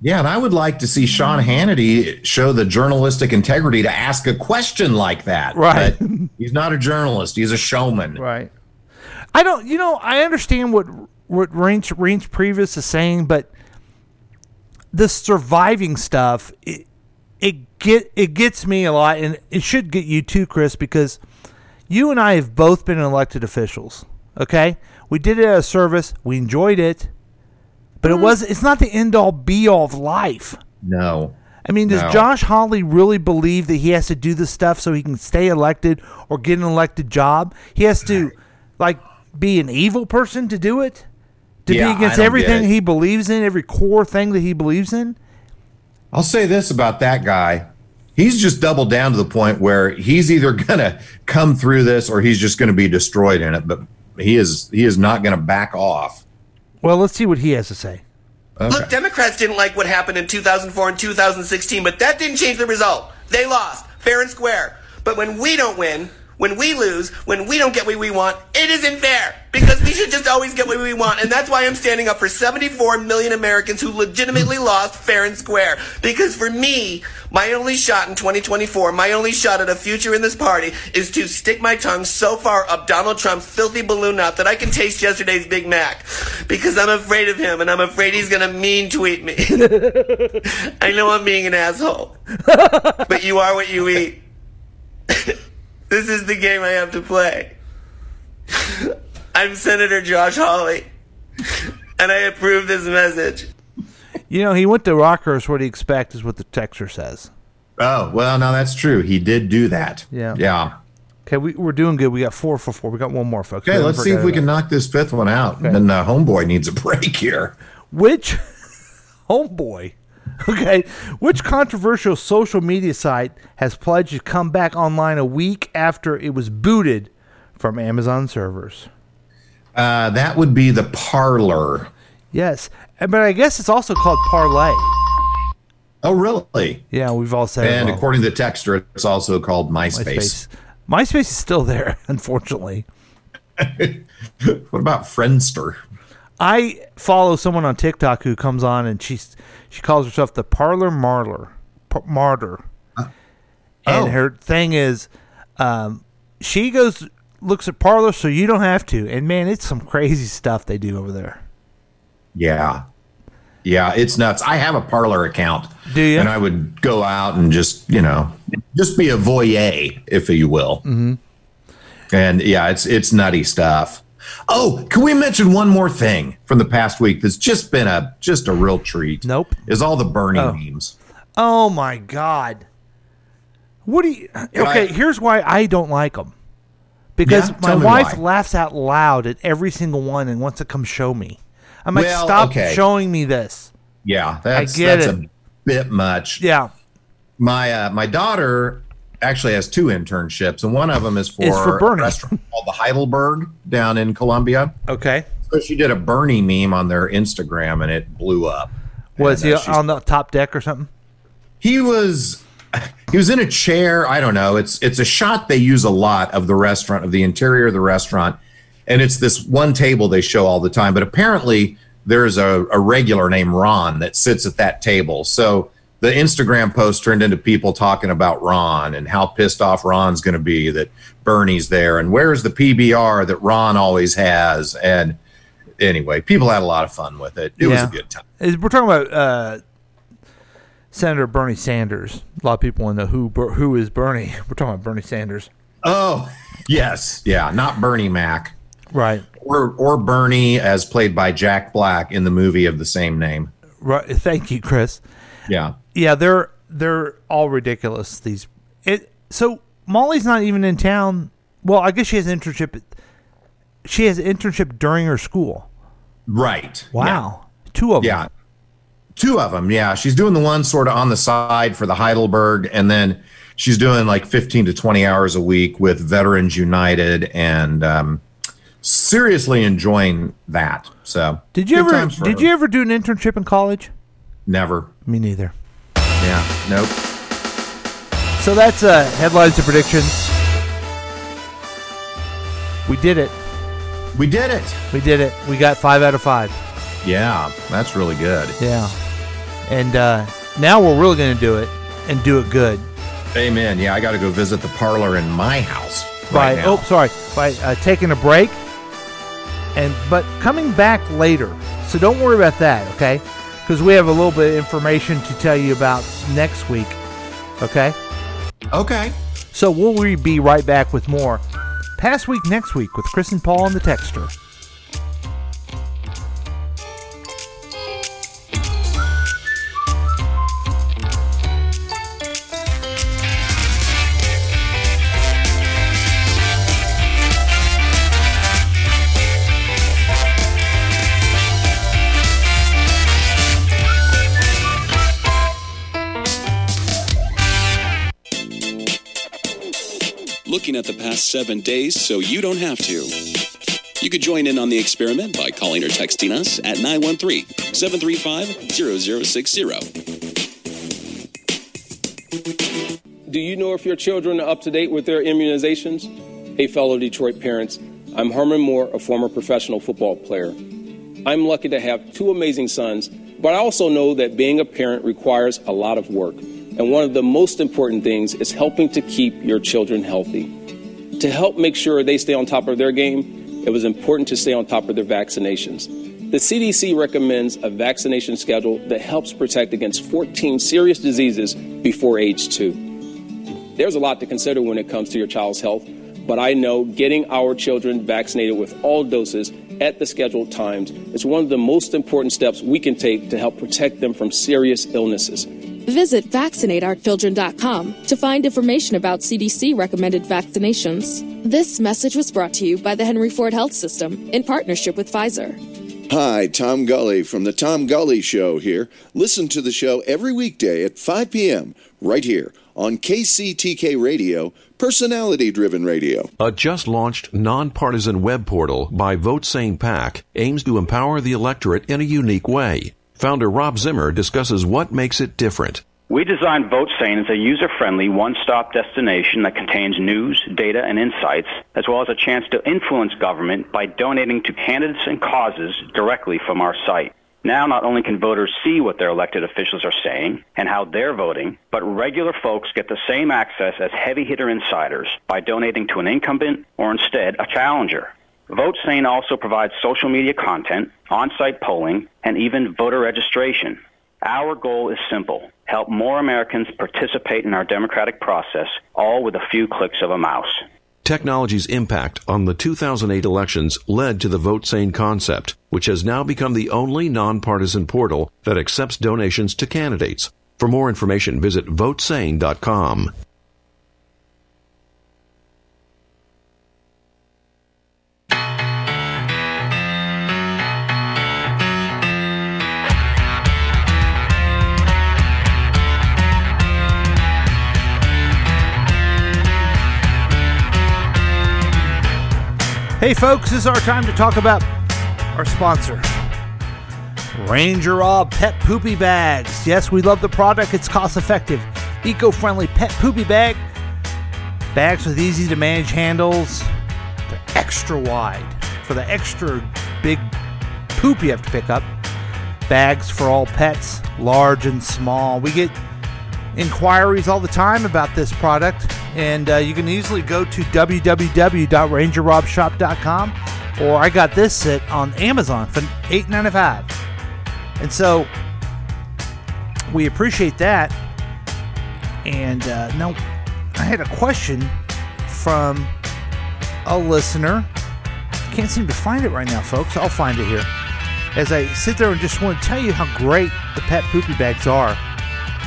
Yeah, and I would like to see Sean Hannity show the journalistic integrity to ask a question like that. Right. But he's not a journalist. He's a showman. Right. I understand what Reince Priebus is saying, but the surviving stuff, it gets me a lot, and it should get you too, Chris, because you and I have both been elected officials, okay? We did it as a service. We enjoyed it, but it's not the end all be all of life. No. I mean, does Josh Hawley really believe that he has to do this stuff so he can stay elected or get an elected job? He has to be an evil person to do it, be against everything he believes in, every core thing that he believes in. I'll say this about that guy. He's just doubled down to the point where he's either going to come through this or he's just going to be destroyed in it. But He is not going to back off. Well, let's see what he has to say. Okay. Look, Democrats didn't like what happened in 2004 and 2016, but that didn't change the result. They lost, fair and square. But when we don't win, when we lose, when we don't get what we want, it isn't fair, because we should just always get what we want. And that's why I'm standing up for 74 million Americans who legitimately lost fair and square. Because for me, my only shot in 2024, my only shot at a future in this party is to stick my tongue so far up Donald Trump's filthy balloon knot that I can taste yesterday's Big Mac, because I'm afraid of him and I'm afraid he's going to mean tweet me. I know I'm being an asshole, but you are what you eat. This is the game I have to play. I'm Senator Josh Hawley. and I approve this message. You know, he went to rockers. What do you expect is what the texter says. Oh, well, no, that's true. He did do that. Yeah. Yeah. Okay, we're doing good. We got 4 for 4. We got one more, folks. Okay, let's see if we can knock this fifth one out. Okay. And homeboy needs a break here. Which homeboy? Okay. Which controversial social media site has pledged to come back online a week after it was booted from Amazon servers? That would be the Parler. Yes. But I guess it's also called Parlay. Oh, really? Yeah, we've all said it. And according to the texter, it's also called MySpace. MySpace is still there, unfortunately. What about Friendster? I follow someone on TikTok who comes on and she calls herself the Parler Martyr. And her thing is, she looks at Parler so you don't have to. And man, it's some crazy stuff they do over there. Yeah. Yeah, it's nuts. I have a Parler account. Do you? And I would go out and just be a voyeur, if you will. Mm-hmm. And yeah, it's nutty stuff. Oh, can we mention one more thing from the past week that's just been a real treat? Nope. Is all the Bernie memes. Oh my God. Here's why I don't like them. Because my wife laughs out loud at every single one and wants to come show me. I'm like, stop showing me this. Yeah, that's a bit much. Yeah. My daughter actually has 2 internships, and one of them is for a restaurant called the Heidelberg down in Colombia. Okay. So she did a Bernie meme on their Instagram, and it blew up. Was he on the top deck or something? He was in a chair. I don't know. It's a shot they use a lot of the restaurant, of the interior of the restaurant. And it's this one table they show all the time. But apparently there's a regular named Ron that sits at that table. So the Instagram post turned into people talking about Ron and how pissed off Ron's going to be that Bernie's there. And where's the PBR that Ron always has? And anyway, people had a lot of fun with it. It was a good time. We're talking about Senator Bernie Sanders. A lot of people want to know who is Bernie. We're talking about Bernie Sanders. Oh, yes. Yeah, not Bernie Mac. Right. Or Bernie as played by Jack Black in the movie of the same name. Right. Thank you, Chris. Yeah. Yeah, they're all ridiculous. So Molly's not even in town. Well, I guess she has an internship. She has an internship during her school. Right. Wow. Yeah. Two of them. Yeah. She's doing the one sort of on the side for the Heidelberg, and then she's doing like 15 to 20 hours a week with Veterans United, and seriously enjoying that. So did you ever do an internship in college? Never. Me neither. Yeah. Nope. So that's headlines and predictions. We did it. We got 5 out of 5. Yeah, that's really good. Yeah. And now we're really going to do it and do it good. Amen. Yeah, I got to go visit the Parler in my house by taking a break. But coming back later, so don't worry about that, okay? Because we have a little bit of information to tell you about next week, okay? Okay. So we'll be right back with more Past Week Next Week with Chris and Paul on the Texter. Looking at the past 7 days so you don't have to. You could join in on the experiment by calling or texting us at 913-735-0060. Do you know if your children are up to date with their immunizations? Hey, fellow Detroit parents, I'm Herman Moore, a former professional football player. I'm lucky to have 2 amazing sons, but I also know that being a parent requires a lot of work. And one of the most important things is helping to keep your children healthy. To help make sure they stay on top of their game, it was important to stay on top of their vaccinations. The CDC recommends a vaccination schedule that helps protect against 14 serious diseases before age 2. There's a lot to consider when it comes to your child's health, but I know getting our children vaccinated with all doses at the scheduled times is one of the most important steps we can take to help protect them from serious illnesses. Visit vaccinateourchildren.com to find information about CDC-recommended vaccinations. This message was brought to you by the Henry Ford Health System in partnership with Pfizer. Hi, Tom Gully from The Tom Gully Show here. Listen to the show every weekday at 5 p.m. right here on KCTK Radio, personality-driven radio. A just-launched nonpartisan web portal by Vote Sane PAC aims to empower the electorate in a unique way. Founder Rob Zimmer discusses what makes it different. We designed Vote Sane as a user-friendly, one-stop destination that contains news, data, and insights, as well as a chance to influence government by donating to candidates and causes directly from our site. Now, not only can voters see what their elected officials are saying and how they're voting, but regular folks get the same access as heavy-hitter insiders by donating to an incumbent or instead a challenger. Vote Sane also provides social media content, on-site polling, and even voter registration. Our goal is simple: help more Americans participate in our democratic process, all with a few clicks of a mouse. Technology's impact on the 2008 elections led to the Vote Sane concept, which has now become the only nonpartisan portal that accepts donations to candidates. For more information, visit votesane.com. Hey folks, it's our time to talk about our sponsor, Ranger Raw Pet Poopy Bags. Yes, we love the product. It's cost-effective, eco-friendly pet poopy bag. Bags with easy-to-manage handles. They're extra wide for the extra big poop you have to pick up. Bags for all pets, large and small. We get inquiries all the time about this product, and you can easily go to www.rangerrobshop.com, or I got this set on Amazon for $8.95. And so we appreciate that. And now I had a question from a listener. Can't seem to find it right now, folks. I'll find it here as I sit there and just want to tell you how great the pet poopy bags are,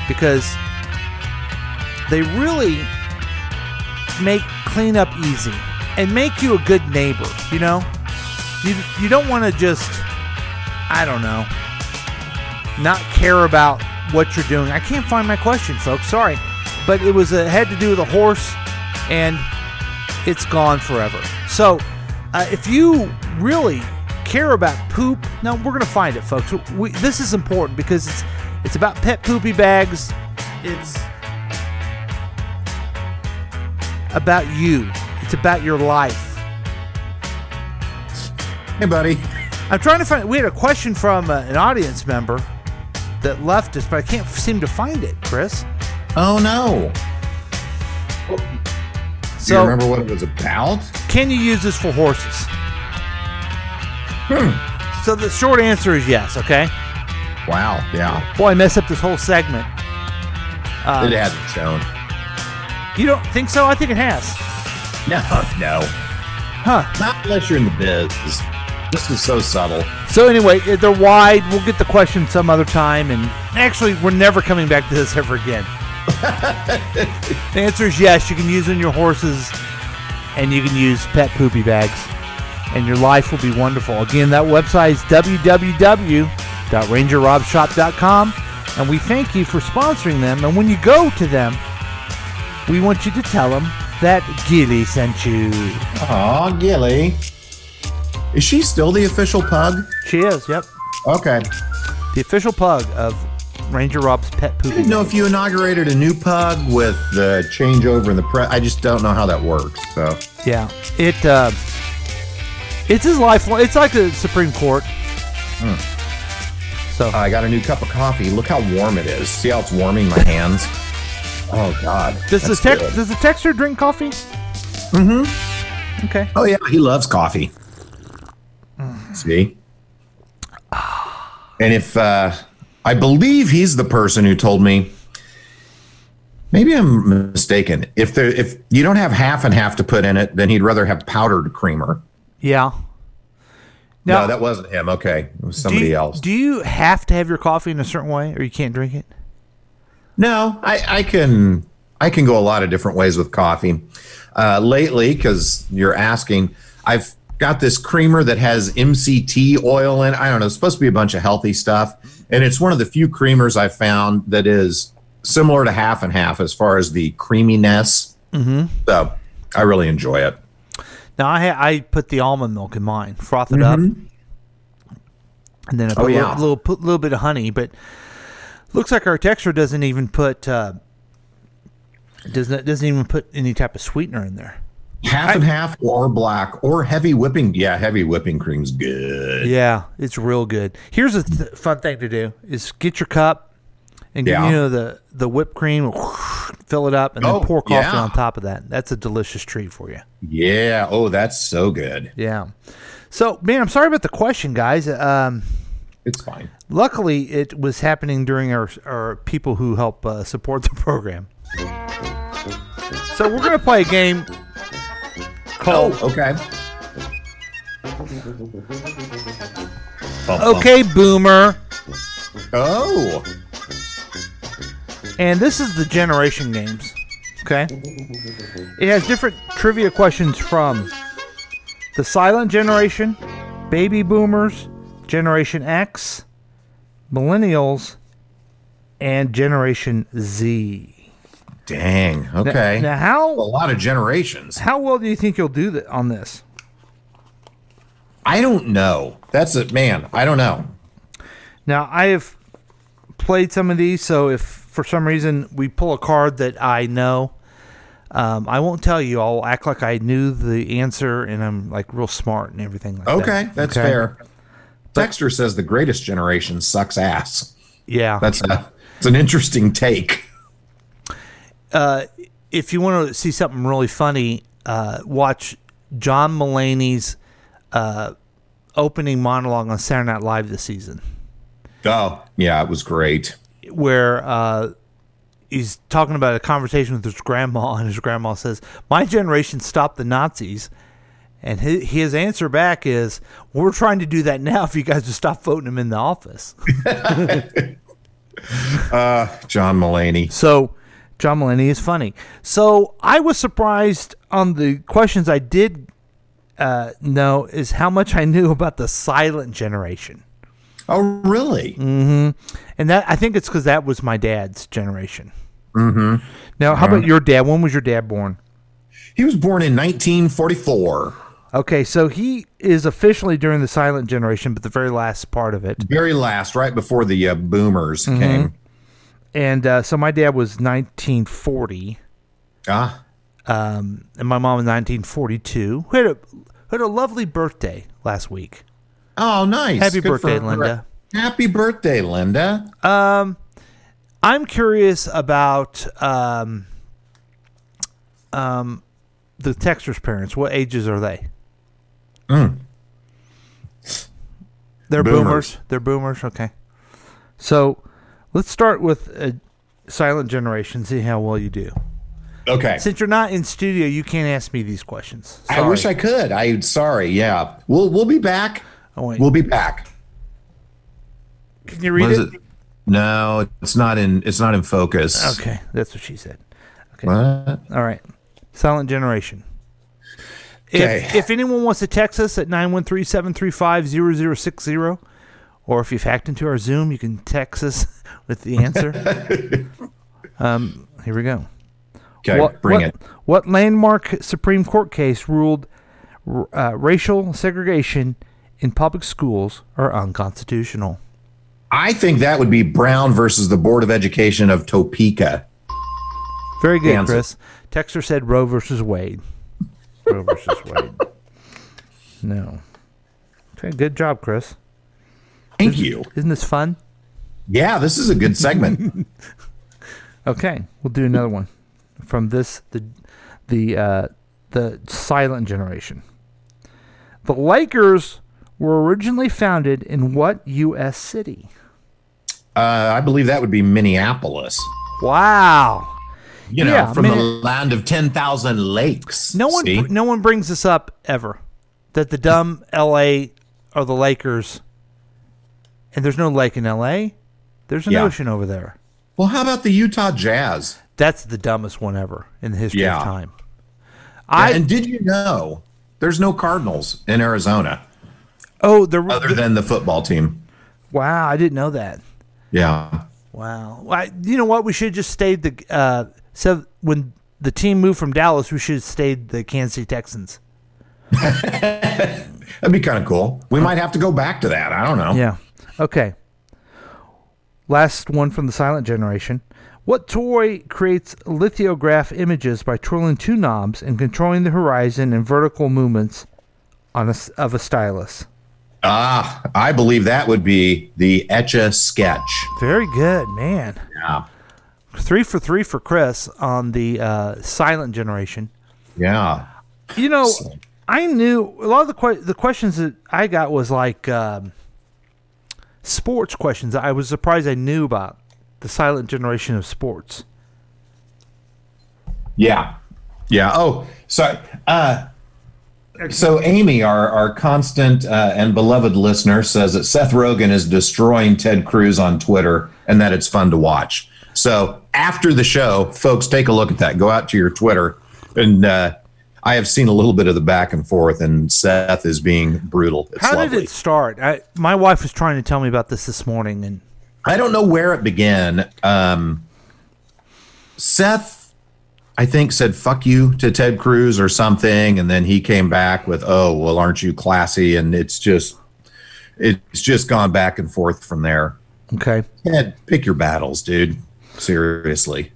because they really make cleanup easy and make you a good neighbor, you know? You don't want to just, I don't know, not care about what you're doing. I can't find my question, folks. Sorry. But it was had to do with a horse, and it's gone forever. So if you really care about poop, no, we're going to find it, folks. This is important because it's about pet poopy bags. It's about you. It's about your life. Hey, buddy. I'm trying to find... We had a question from an audience member that left us, but I can't seem to find it, Chris. Oh, no. Do you remember what it was about? Can you use this for horses? So the short answer is yes, okay? Wow, yeah. Boy, I messed up this whole segment. It hasn't shown. You don't think so? I think it has. No. Huh. Not unless you're in the biz. This is so subtle. So anyway, they're wide. We'll get the question some other time. And actually, we're never coming back to this ever again. The answer is yes. You can use it on your horses, and you can use pet poopy bags, and your life will be wonderful. Again, that website is www.rangerrobshop.com, and we thank you for sponsoring them. And when you go to them, we want you to tell them that Gilly sent you. Aw, Gilly. Is she still the official pug? She is, yep. Okay. The official pug of Ranger Rob's Pet Poopy. I didn't know if you inaugurated a new pug with the changeover in the press. I just don't know how that works, so. Yeah. It's his lifelong. It's like the Supreme Court. So I got a new cup of coffee. Look how warm it is. See how it's warming my hands? Oh, God. Does the texter drink coffee? Mm-hmm. Okay. Oh, yeah. He loves coffee. See? And if... I believe he's the person who told me... Maybe I'm mistaken. If you don't have half and half to put in it, then he'd rather have powdered creamer. Yeah. Now, no, that wasn't him. Okay. It was somebody else. Do you have to have your coffee in a certain way or you can't drink it? No, I can go a lot of different ways with coffee. Lately, because you're asking, I've got this creamer that has MCT oil in it. I don't know. It's supposed to be a bunch of healthy stuff. And it's one of the few creamers I've found that is similar to half and half as far as the creaminess. Mm-hmm. So I really enjoy it. Now, I put the almond milk in mine, froth it up, and then I put a little bit of honey. But looks like our texture doesn't even put doesn't even put any type of sweetener in there. Half and half, or black, or heavy whipping. Yeah, heavy whipping cream's good. Yeah, it's real good. Here's a fun thing to do: is get your cup and give, you know, the whipped cream. Fill it up and then pour coffee on top of that. That's a delicious treat for you. Yeah. Oh, that's so good. Yeah. So, man, I'm sorry about the question, guys. It's fine. Luckily, it was happening during our people who help support the program. So we're going to play a game called... Oh, okay. Okay, Boomer. Oh. And this is the generation games, okay? It has different trivia questions from the silent generation, baby boomers, Generation X, millennials, and Generation Z. Dang, okay. Now how... A lot of generations. How well do you think you'll do on this? I don't know. That's it, man. I don't know. Now, I have played some of these, so if... for some reason, we pull a card that I know. I won't tell you. I'll act like I knew the answer, and I'm like real smart and everything like that. Okay, that's fair. But Texter says the greatest generation sucks ass. Yeah. It's an interesting take. If you want to see something really funny, watch John Mulaney's opening monologue on Saturday Night Live this season. Oh, yeah, it was great. Where he's talking about a conversation with his grandma, and his grandma says, "My generation stopped the Nazis," and his answer back is, "We're trying to do that now. If you guys just stop voting him in the office." John Mulaney. So John Mulaney is funny. So I was surprised on the questions I did know is how much I knew about the silent generation. Oh, really? Mm-hmm. And that, I think it's because that was my dad's generation. Mm-hmm. Now, how about your dad? When was your dad born? He was born in 1944. Okay, so he is officially during the silent generation, but the very last part of it. Very last, right before the boomers came. And so my dad was 1940. Ah. And my mom was 1942. Who had a lovely birthday last week. Oh, nice. Happy birthday, Linda. Happy birthday, Linda. I'm curious about the Texter's parents. What ages are they? They're boomers. They're boomers. Okay. So let's start with a silent generation, see how well you do. Okay. Since you're not in studio, you can't ask me these questions. Sorry. I wish I could. Sorry. Yeah. We'll be back. Oh, wait. We'll be back. Can you read it? No, it's not in focus. Okay, that's what she said. Okay. What? All right. Silent generation. Okay. If anyone wants to text us at 913-735-0060, or if you've hacked into our Zoom, you can text us with the answer. Here we go. Okay, bring it. What landmark Supreme Court case ruled racial segregation in public schools are unconstitutional? I think that would be Brown versus the Board of Education of Topeka. Very good, Kansas. Chris. Texter said Roe versus Wade. Roe versus Wade. No. Okay, good job, Chris. Thank you. Isn't this fun? Yeah, this is a good segment. Okay, we'll do another one from this the silent generation. The Lakers were originally founded in what U.S. city? I believe that would be Minneapolis. Wow. From the land of 10,000 lakes. No one brings this up ever, that the dumb L.A. are the Lakers, and there's no lake in L.A. There's an ocean over there. Well, how about the Utah Jazz? That's the dumbest one ever in the history of time. And did you know there's no Cardinals in Arizona? Oh, other than the football team. Wow, I didn't know that. Yeah. Wow. Well, you know what? We should have just stayed the so when the team moved from Dallas, we should have stayed the Kansas City Texans. That'd be kind of cool. We might have to go back to that. I don't know. Yeah. Okay. Last one from the silent generation. What toy creates lithograph images by twirling two knobs and controlling the horizon and vertical movements of a stylus? Ah, I believe that would be the Etch-a-Sketch. Very good, man. Yeah. 3 for 3 for Chris on the silent generation. Yeah. You know, I knew a lot of the questions that I got was like sports questions. I was surprised I knew about the silent generation of sports. Yeah. Yeah. Oh, sorry. So Amy, our constant and beloved listener, says that Seth Rogen is destroying Ted Cruz on Twitter and that it's fun to watch. So after the show, folks, take a look at that. Go out to your Twitter. And I have seen a little bit of the back and forth, and Seth is being brutal. It's How lovely. Did it start? My wife was trying to tell me about this morning. And I don't know where it began. Seth, I think, said, fuck you to Ted Cruz or something. And then he came back with, oh, well, aren't you classy? And it's just gone back and forth from there. Okay. Ted, pick your battles, dude. Seriously.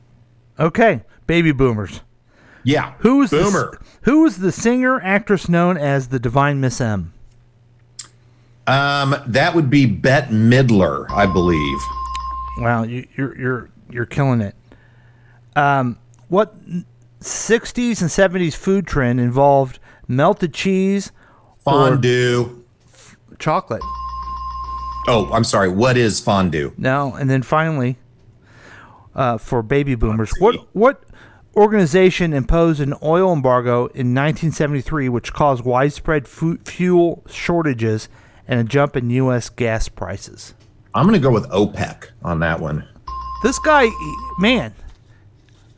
Okay. Baby boomers. Yeah. Who was the singer, actress known as the Divine Miss M? That would be Bette Midler, I believe. Wow, you're killing it. What 60s and 70s food trend involved melted cheese, fondue, or chocolate? Oh, I'm sorry. What is fondue? No, and then finally, for baby boomers, what organization imposed an oil embargo in 1973, which caused widespread fuel shortages and a jump in U.S. gas prices? I'm going to go with OPEC on that one. This guy, man,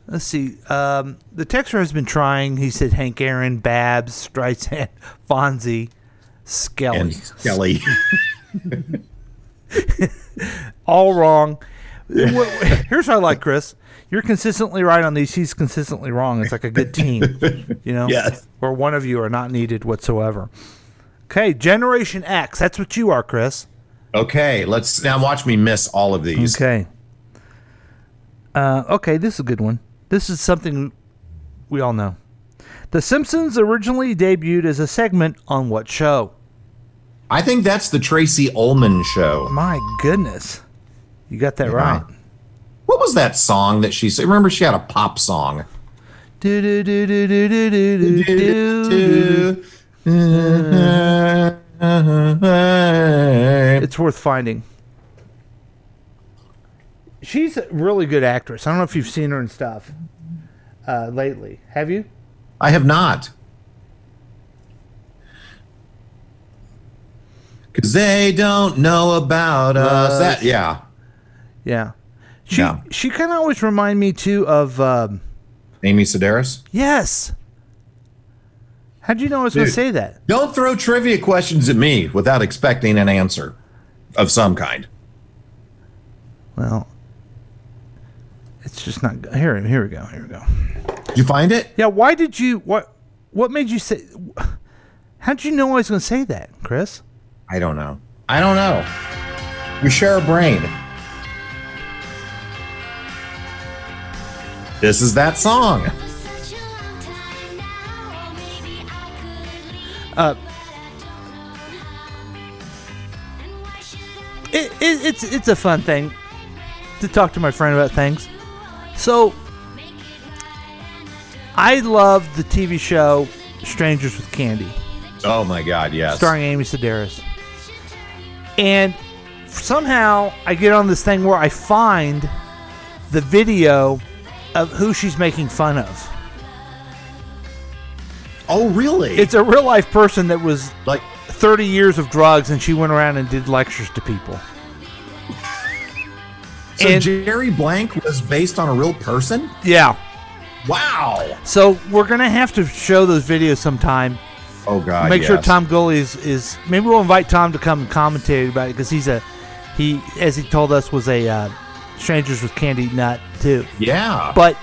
let's see. The texter has been trying. He said Hank Aaron, Babs, Streisand, Fonzie, Skelly. And Skelly. All wrong. Here's how I like Chris. You're consistently right on these. He's consistently wrong. It's like a good team, you know, yes, where one of you are not needed whatsoever. Okay, Generation X. That's what you are, Chris. Okay, let's now watch me miss all of these. Okay. Okay, this is a good one. This is something we all know. The Simpsons originally debuted as a segment on what show? I think that's the Tracy Ullman Show. My goodness. You got that right. What was that song that she said? Remember, she had a pop song. Do do do do do do do do do. It's worth finding. She's a really good actress. I don't know if you've seen her in stuff lately. Have you? I have not. Because they don't know about us. That, yeah. Yeah. She kind of always remind me, too, of... Amy Sedaris? Yes. How did you know I was going to say that? Don't throw trivia questions at me without expecting an answer of some kind. Well, it's just not here. Here we go. Here we go. Did you find it? Yeah. Why did you? What made you say? How did you know I was going to say that, Chris? I don't know. We share a brain. This is that song. It's a fun thing to talk to my friend about things. So I love the TV show Strangers with Candy. Oh my God, yes. Starring Amy Sedaris. And somehow I get on this thing where I find the video of who she's making fun of. Oh, really? It's a real life person that was like 30 years of drugs, and she went around and did lectures to people. So and, Jerry Blank was based on a real person? Yeah. Wow. So we're going to have to show those videos sometime. Oh, God, Make sure Tom Gulley is... Maybe we'll invite Tom to come and commentate about it, because he's a... He, as he told us, was a Strangers with Candy Nut, too. Yeah. But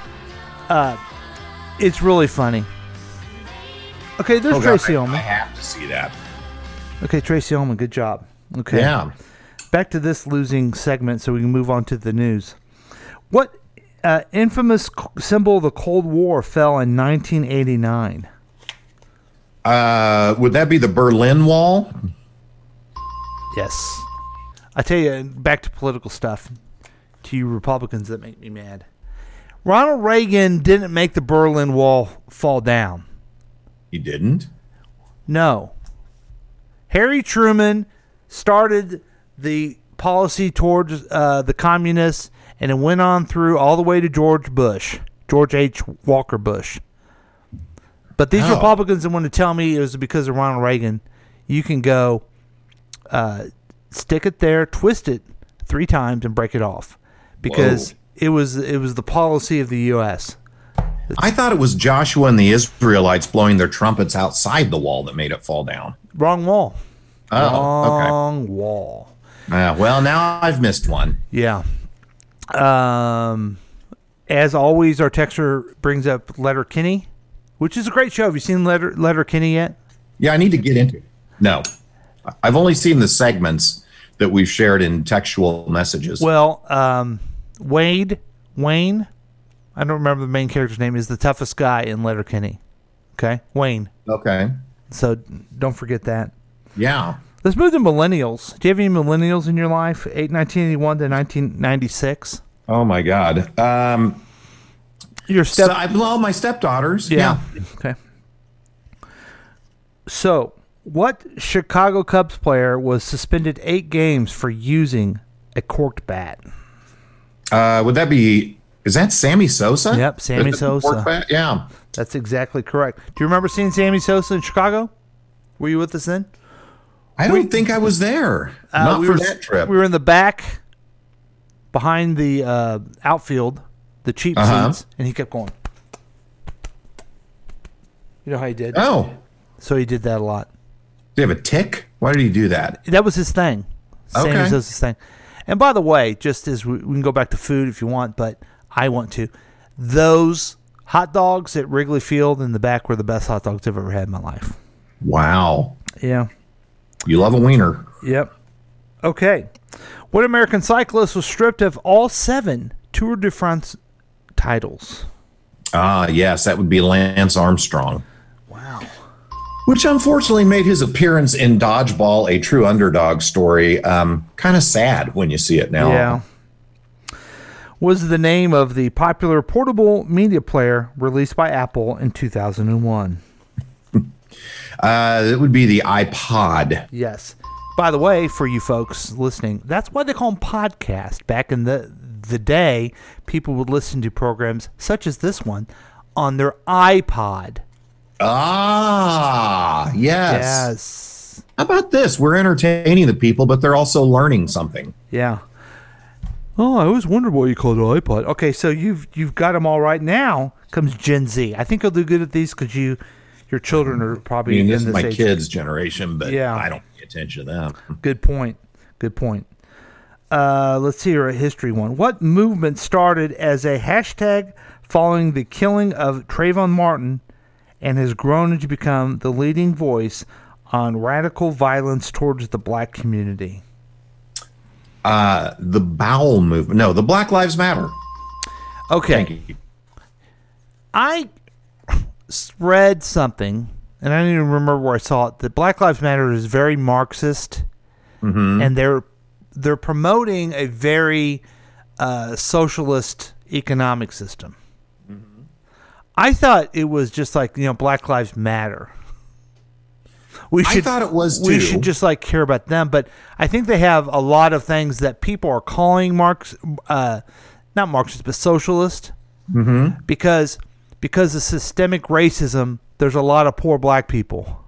it's really funny. Okay, there's Tracy Ullman. I have to see that. Okay, Tracy Ullman, good job. Okay. Yeah. Back to this losing segment so we can move on to the news. What infamous symbol of the Cold War fell in 1989? Would that be the Berlin Wall? Yes. I tell you, back to political stuff, to you Republicans that make me mad. Ronald Reagan didn't make the Berlin Wall fall down. He didn't? No. Harry Truman started the policy towards the communists, and it went on through all the way to George Bush, George H. Walker Bush. But these Republicans that want to tell me it was because of Ronald Reagan, you can go stick it there, twist it 3 times, and break it off, because it was the policy of the U.S. I thought it was Joshua and the Israelites blowing their trumpets outside the wall that made it fall down. Wrong wall. Oh, wrong wall. Well, now I've missed one. Yeah. As always, our texter brings up Letterkenny, which is a great show. Have you seen Letterkenny yet? Yeah, I need to get into it. No. I've only seen the segments that we've shared in textual messages. Well, Wayne, I don't remember the main character's name, is the toughest guy in Letterkenny. Okay? Wayne. Okay. So don't forget that. Yeah. Let's move to millennials. Do you have any millennials in your life? 1981 to 1996? Oh, my God. My stepdaughters. Yeah. Okay. So, what Chicago Cubs player was suspended 8 games for using a corked bat? Would that be... Is that Sammy Sosa? Yep, Sammy Sosa. Corked bat? Yeah. That's exactly correct. Do you remember seeing Sammy Sosa in Chicago? Were you with us then? I don't think I was there. Not for that trip. We were in the back behind the outfield, the cheap seats, and he kept going. You know how he did? Oh. So he did that a lot. Did he have a tick? Why did he do that? That was his thing. Sammy Sosa's thing. And by the way, just as we can go back to food if you want, but I want to. Those hot dogs at Wrigley Field in the back were the best hot dogs I've ever had in my life. Wow. Yeah. You love a wiener. Yep. Okay. What American cyclist was stripped of all 7 Tour de France titles? Ah, yes. That would be Lance Armstrong. Wow. Which unfortunately made his appearance in Dodgeball, a true underdog story, kind of sad when you see it now. Yeah. Was the name of the popular portable media player released by Apple in 2001? It would be the iPod. Yes. By the way, for you folks listening, that's why they call them podcasts. Back in the day, people would listen to programs such as this one on their iPod. Ah, yes. Yes. How about this? We're entertaining the people, but they're also learning something. Yeah. Oh, I always wondered why you called it an iPod. Okay, so you've got them all right. Now comes Gen Z. I think you'll do good at these because your children are probably in this is my kids' generation, but yeah. I don't pay attention to them. Good point. Let's hear a history one. What movement started as a hashtag following the killing of Trayvon Martin and has grown to become the leading voice on radical violence towards the black community? The bowel movement. No, the Black Lives Matter. Okay. Thank you. I read something, and I don't even remember where I saw it, that Black Lives Matter is very Marxist, and they're promoting a very socialist economic system. I thought it was just like, Black Lives Matter. I thought it was too. We should just care about them, but I think they have a lot of things that people are calling not Marxist, but socialist, because of systemic racism, there's a lot of poor black people.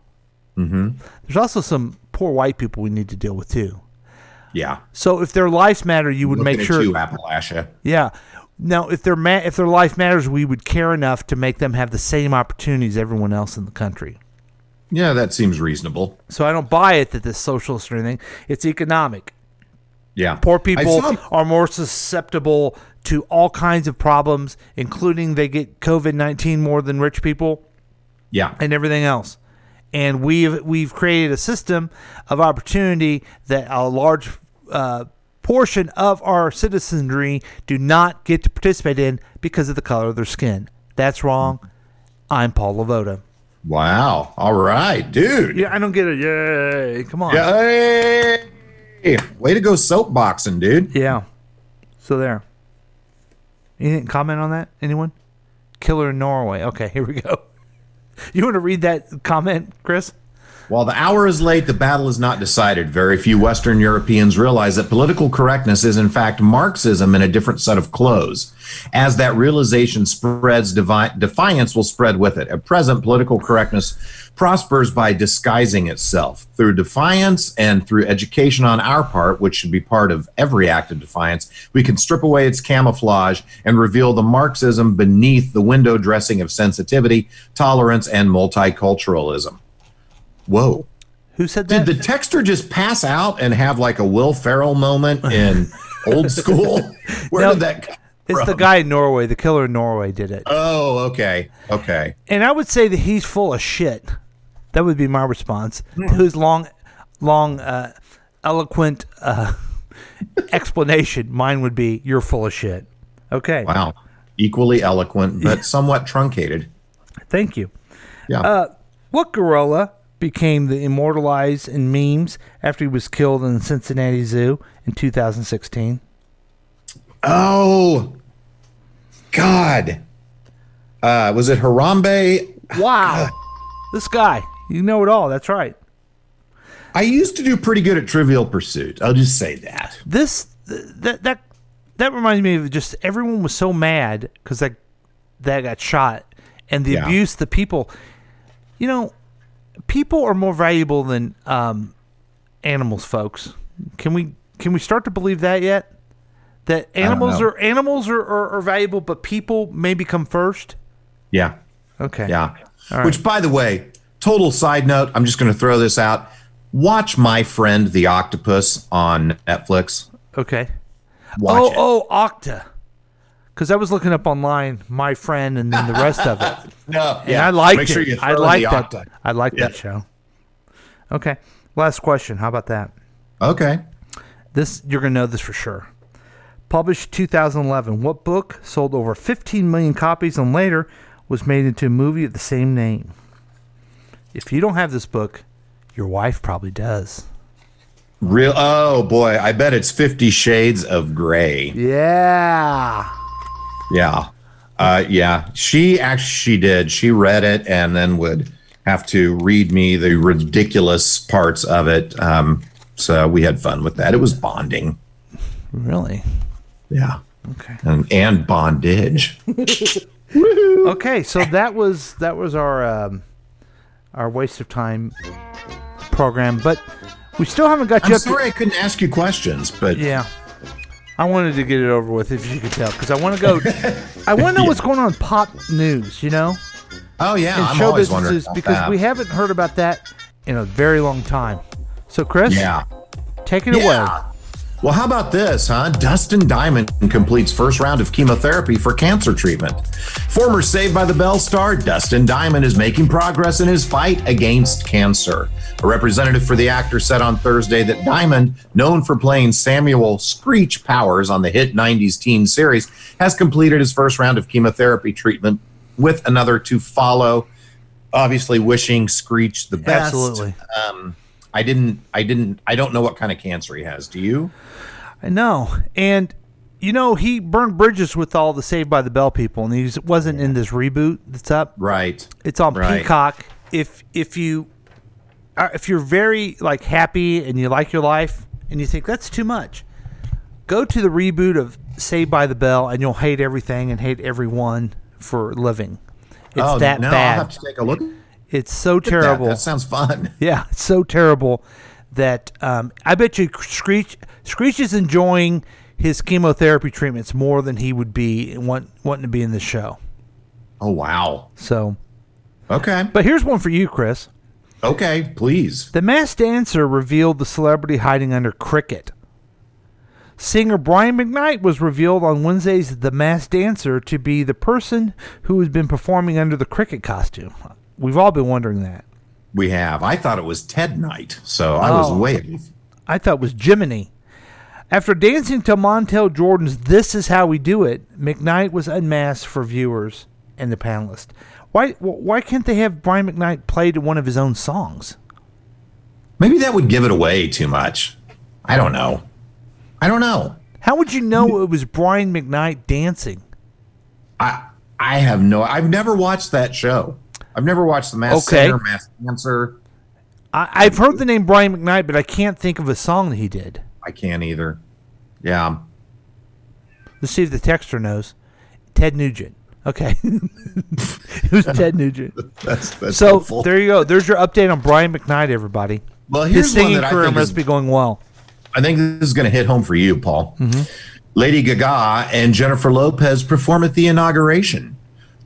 Mm-hmm. There's also some poor white people we need to deal with too. Yeah. So if their lives matter, you would make sure. Looking at you, Appalachia. Yeah. Now, if their life matters, we would care enough to make them have the same opportunities everyone else in the country. Yeah, that seems reasonable. So I don't buy it that this socialist or anything. It's economic. Yeah. Poor people are more susceptible to all kinds of problems, including they get COVID-19 more than rich people. Yeah. And everything else. And we've created a system of opportunity that a large portion of our citizenry do not get to participate in because of the color of their skin. That's wrong. I'm Paul Lavoda. Wow. All right, dude. Yeah, I don't get it. Yay. Come on. Yay. Way to go soapboxing, dude. Yeah. So there. Anything comment on that? Anyone? Killer in Norway. Okay, here we go. You want to read that comment, Chris? While the hour is late, the battle is not decided. Very few Western Europeans realize that political correctness is, in fact, Marxism in a different set of clothes. As that realization spreads, defiance will spread with it. At present, political correctness prospers by disguising itself through defiance and through education on our part, which should be part of every act of defiance. We can strip away its camouflage and reveal the Marxism beneath the window dressing of sensitivity, tolerance, and multiculturalism. Whoa. Who said that? Did the texter just pass out and have like a Will Ferrell moment in Old School? Where did that come from? It's the guy in Norway. The killer in Norway did it. Oh, okay. Okay. And I would say that he's full of shit. That would be my response. To his long, eloquent explanation. Mine would be, you're full of shit. Okay. Wow. Equally eloquent, but somewhat truncated. Thank you. Yeah. What gorilla became the immortalized in memes after he was killed in the Cincinnati Zoo in 2016. Oh, God. Was it Harambe? Wow. This guy. You know it all. That's right. I used to do pretty good at Trivial Pursuit. I'll just say that. That reminds me of just everyone was so mad because that guy got shot and the abuse, the people. You know, people are more valuable than animals, folks. Can we start to believe that yet? That animals are valuable, but people maybe come first? Yeah. Okay. Yeah. Right. Which, by the way, total side note, I'm just going to throw this out. Watch My Friend the Octopus on Netflix. Okay. Watch it. Octa. Because I was looking up online, My Friend, and then the rest of it. No, and yeah. I liked it. I liked that. Octa. I liked that show. Okay. Last question. How about that? Okay. This, you're going to know this for sure. Published 2011. What book sold over 15 million copies and later was made into a movie of the same name? If you don't have this book, your wife probably does. Real? Oh, boy. I bet it's 50 Shades of Grey. Yeah. Yeah. Yeah. She did. She read it and then would have to read me the ridiculous parts of it. So we had fun with that. It was bonding. Really? Yeah. Okay. And bondage. Okay, so that was our waste of time program, but we still haven't got you up. I'm sorry I couldn't ask you questions, but yeah. I wanted to get it over with, if you could tell, because I want to go. I want to know what's going on in pop news, you know? Oh, yeah. I'm always wondering about that. Because we haven't heard about that in a very long time. So, Chris, take it away. Well, how about this, huh? Dustin Diamond completes first round of chemotherapy for cancer treatment. Former Saved by the Bell star Dustin Diamond is making progress in his fight against cancer. A representative for the actor said on Thursday that Diamond, known for playing Samuel Screech Powers on the hit 90s teen series, has completed his first round of chemotherapy treatment with another to follow. Obviously, wishing Screech the best. Absolutely. I don't know what kind of cancer he has. Do you? I know. And, you know, he burned bridges with all the Saved by the Bell people, and he wasn't in this reboot that's up. Right. It's on Peacock. If you're very, like, happy and you like your life and you think that's too much, go to the reboot of Saved by the Bell, and you'll hate everything and hate everyone for living. It's that bad. I'll have to take a look. It's so terrible. That sounds fun. Yeah, it's so terrible that I bet you Screech is enjoying his chemotherapy treatments more than he would be wanting to be in the show. Oh, wow. So. Okay. But here's one for you, Chris. Okay, please. The Masked Dancer revealed the celebrity hiding under cricket. Singer Brian McKnight was revealed on Wednesday's The Masked Dancer to be the person who has been performing under the cricket costume. We've all been wondering that. We have. I thought it was Ted Knight, so I was way off. I thought it was Jiminy. After dancing to Montel Jordan's This Is How We Do It, McKnight was unmasked for viewers and the panelists. Why can't they have Brian McKnight play to one of his own songs? Maybe that would give it away too much. I don't know. How would you know it was Brian McKnight dancing? I have no... I've never watched that show. I've never watched The Masked Singer, Masked Dancer. I've heard the name Brian McKnight, but I can't think of a song that he did. I can't either. Yeah. Let's see if the texter knows. Ted Nugent. Okay. It was Ted Nugent. That's so helpful. There you go. There's your update on Brian McKnight, everybody. Well, his singing career must be going well. I think this is going to hit home for you, Paul. Mm-hmm. Lady Gaga and Jennifer Lopez perform at the inauguration.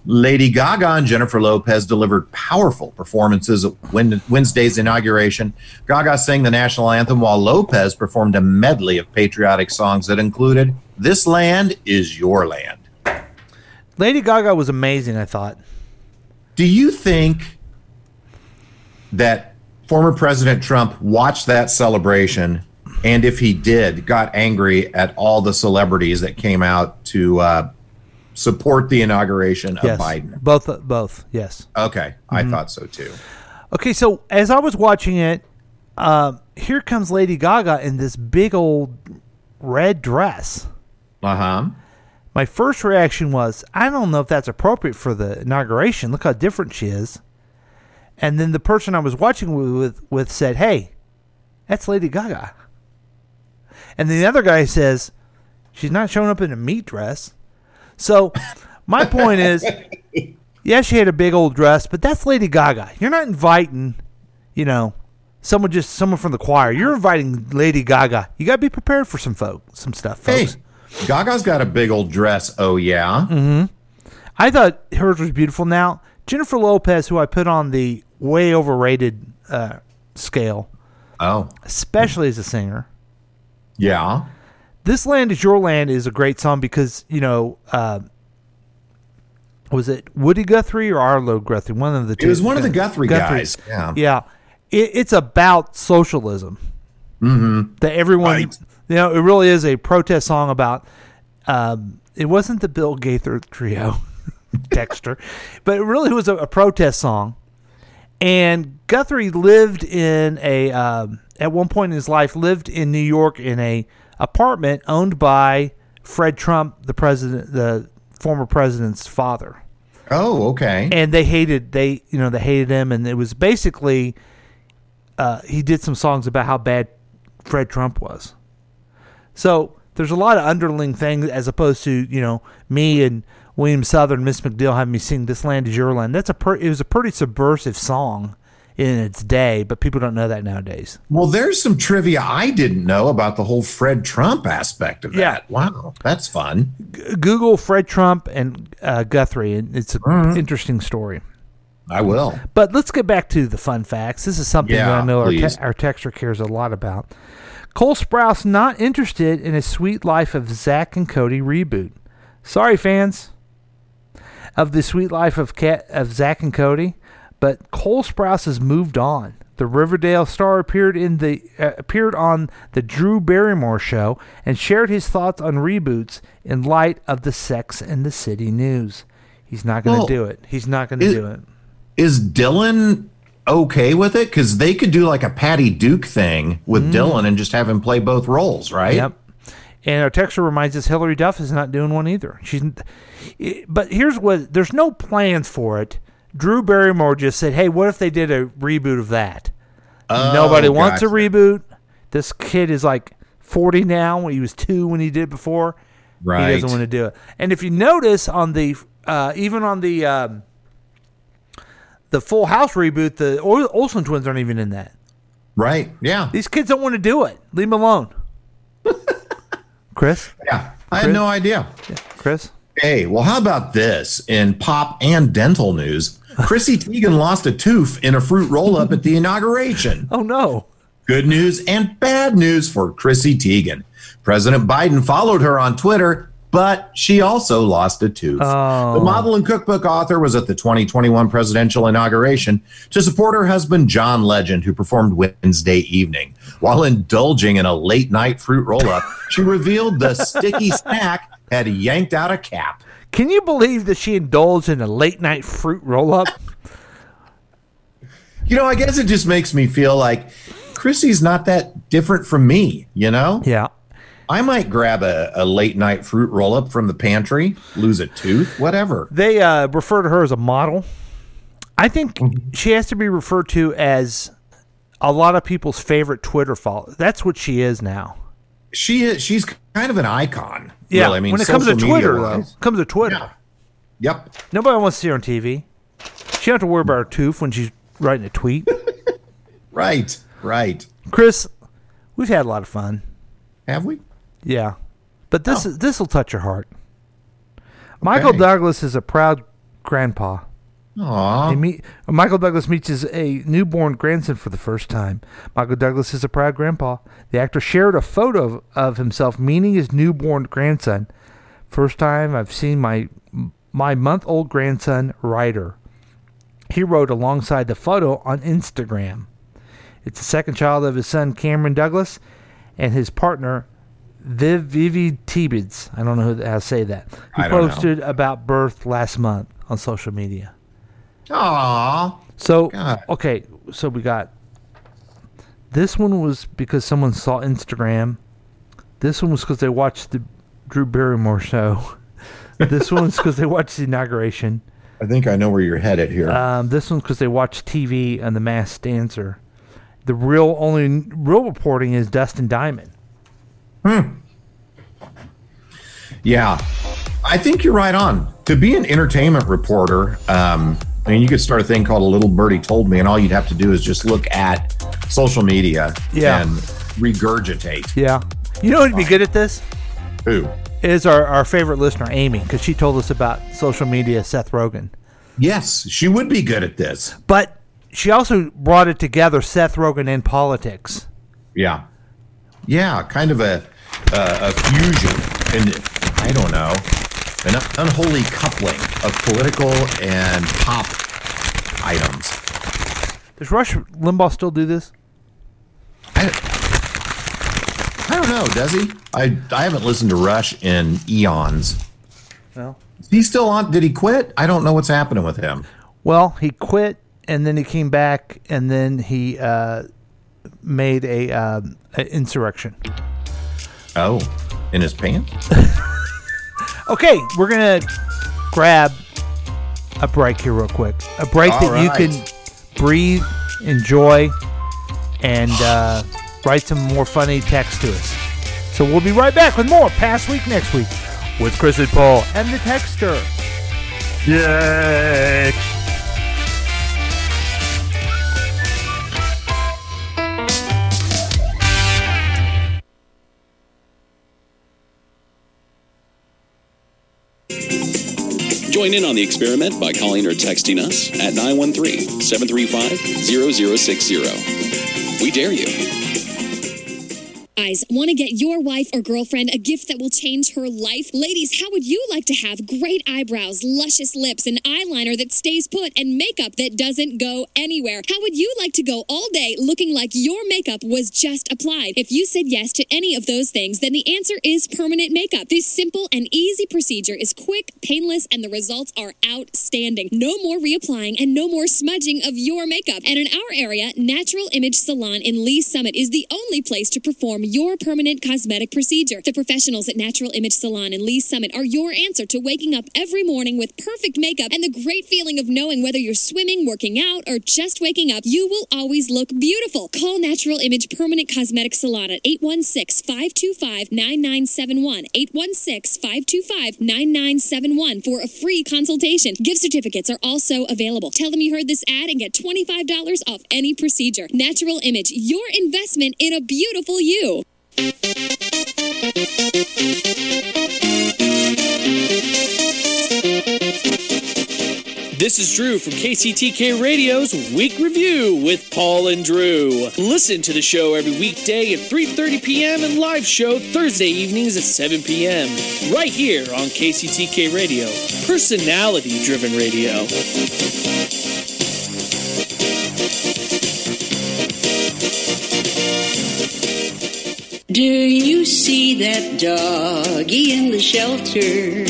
Lady Gaga and Jennifer Lopez delivered powerful performances at Wednesday's inauguration. Gaga sang the national anthem while Lopez performed a medley of patriotic songs that included This Land is Your Land. Lady Gaga was amazing, I thought. Do you think that former President Trump watched that celebration and, if he did, got angry at all the celebrities that came out to support the inauguration of Biden? Both, yes. Okay, I thought so too. Okay, so as I was watching it, here comes Lady Gaga in this big old red dress. Uh-huh. My first reaction was, I don't know if that's appropriate for the inauguration. Look how different she is. And then the person I was watching with said, hey, that's Lady Gaga. And the other guy says, she's not showing up in a meat dress. So my point is, yeah, she had a big old dress, but that's Lady Gaga. You're not inviting, someone from the choir. You're inviting Lady Gaga. You got to be prepared for some stuff, folks. Hey, Gaga's got a big old dress. Oh, yeah. Mm-hmm. I thought hers was beautiful. Now, Jennifer Lopez, who I put on the way overrated scale, especially as a singer. Yeah. This Land is Your Land is a great song because, was it Woody Guthrie or Arlo Guthrie? One of the two. It was one of the Guthrie guys. Yeah. Yeah. It's about socialism. Mm-hmm. That everyone, right. It really is a protest song about, it wasn't the Bill Gaither trio, Dexter, but it really was a protest song. And Guthrie lived in at one point in his life, lived in New York in a apartment owned by Fred Trump, the president, the former president's father. Oh, okay. And they hated him, and it was basically he did some songs about how bad Fred Trump was. So there's a lot of underling things as opposed to me and William Southern, Miss McDill having me sing "This Land Is Your Land." It was a pretty subversive song in its day, but people don't know that nowadays. Well, there's some trivia I didn't know about the whole Fred Trump aspect of that. Yeah. Wow, that's fun. Google Fred Trump and Guthrie, and it's an interesting story. I will. But let's get back to the fun facts. This is something that I know our texter cares a lot about. Cole Sprouse not interested in a Sweet Life of Zack and Cody reboot. Sorry, fans of the Sweet Life of Zack and Cody, but Cole Sprouse has moved on. The Riverdale star appeared on the Drew Barrymore show and shared his thoughts on reboots in light of the Sex and the City news. He's not going to do it. He's not going to do it. Is Dylan okay with it? Because they could do like a Patty Duke thing with Dylan and just have him play both roles, right? Yep. And our texter reminds us Hillary Duff is not doing one either. But here's what, there's no plans for it. Drew Barrymore just said, hey, what if they did a reboot of that? Nobody wants a reboot. This kid is like 40 now. He was 2 when he did it before. Right. He doesn't want to do it. And if you notice, on the the Full House reboot, the Olsen twins aren't even in that. Right. Yeah. These kids don't want to do it. Leave them alone. Chris? Yeah. I had no idea. Yeah. Chris? Hey, well, how about this? In pop and dental news, Chrissy Teigen lost a tooth in a fruit roll-up at the inauguration. Oh, no. Good news and bad news for Chrissy Teigen. President Biden followed her on Twitter, but she also lost a tooth. Oh. The model and cookbook author was at the 2021 presidential inauguration to support her husband, John Legend, who performed Wednesday evening. While indulging in a late-night fruit roll-up, she revealed the sticky snack had yanked out a cap. Can you believe that she indulged in a late-night fruit roll-up? You know, I guess it just makes me feel like Chrissy's not that different from me, you know? Yeah. I might grab a late-night fruit roll-up from the pantry, lose a tooth, whatever. They refer to her as a model. I think she has to be referred to as a lot of people's favorite Twitter follower. That's what she is now. She is. She's kind of an icon. Yeah. Really. I mean, when it comes to Twitter, Yeah. Yep. Nobody wants to see her on TV. She don't have to worry about her tooth when she's writing a tweet. Right. Right. Chris, we've had a lot of fun. Have we? Yeah. But this will touch your heart. Okay. Michael Douglas is a proud grandpa. Aww. Michael Douglas meets his newborn grandson for the first time. Michael Douglas is a proud grandpa. The actor shared a photo of himself meeting his newborn grandson. First time I've seen my month-old grandson, Ryder. He wrote alongside the photo on Instagram. It's the second child of his son, Cameron Douglas, and his partner, Vivi Tibbetts. I don't know how to say that. He posted about birth last month on social media. Aww. So, God. Okay, so we got... This one was because someone saw Instagram. This one was because they watched the Drew Barrymore show. This one's because they watched the inauguration. I think I know where you're headed here. This one's because they watched TV on The Masked Dancer. The real reporting is Dustin Diamond. Yeah. I think you're right on. To be an entertainment reporter... I mean, you could start a thing called A Little Birdie Told Me, and all you'd have to do is just look at social media and regurgitate. Yeah. You know who'd be good at this? Who? Is our favorite listener, Amy, because she told us about social media, Seth Rogen. Yes, she would be good at this. But she also brought it together, Seth Rogen and politics. Yeah. Yeah, kind of a fusion. And I don't know. An unholy coupling of political and pop items. Does Rush Limbaugh still do this? I don't know, does he? I haven't listened to Rush in eons. Well, is he still on? Did he quit? I don't know what's happening with him. Well, he quit, and then he came back, and then he made an insurrection. Oh, in his pants? Okay, we're going to grab a break here real quick. A break you can breathe, enjoy, and write some more funny text to us. So we'll be right back with more Past Week Next Week with Chris and Paul and the Texter. Yay! Join in on the experiment by calling or texting us at 913-735-0060. We dare you. Guys, want to get your wife or girlfriend a gift that will change her life? Ladies, how would you like to have great eyebrows, luscious lips, an eyeliner that stays put, and makeup that doesn't go anywhere? How would you like to go all day looking like your makeup was just applied? If you said yes to any of those things, then the answer is permanent makeup. This simple and easy procedure is quick, painless, and the results are outstanding. No more reapplying and no more smudging of your makeup. And in our area, Natural Image Salon in Lee Summit is the only place to perform perform your permanent cosmetic procedure. The professionals at Natural Image Salon in Lee's Summit are your answer to waking up every morning with perfect makeup and the great feeling of knowing whether you're swimming, working out, or just waking up, you will always look beautiful. Call Natural Image Permanent Cosmetic Salon at 816-525-9971, 816-525-9971 for a free consultation. Gift certificates are also available. Tell them you heard this ad and get $25 off any procedure. Natural Image, your investment in a beautiful you. This is Drew from KCTK Radio's Week Review with Paul and Drew. Listen to the show every weekday at 3:30 p.m. and live show Thursday evenings at 7 p.m. right here on KCTK Radio, personality-driven radio. Do you see that doggy in the shelter?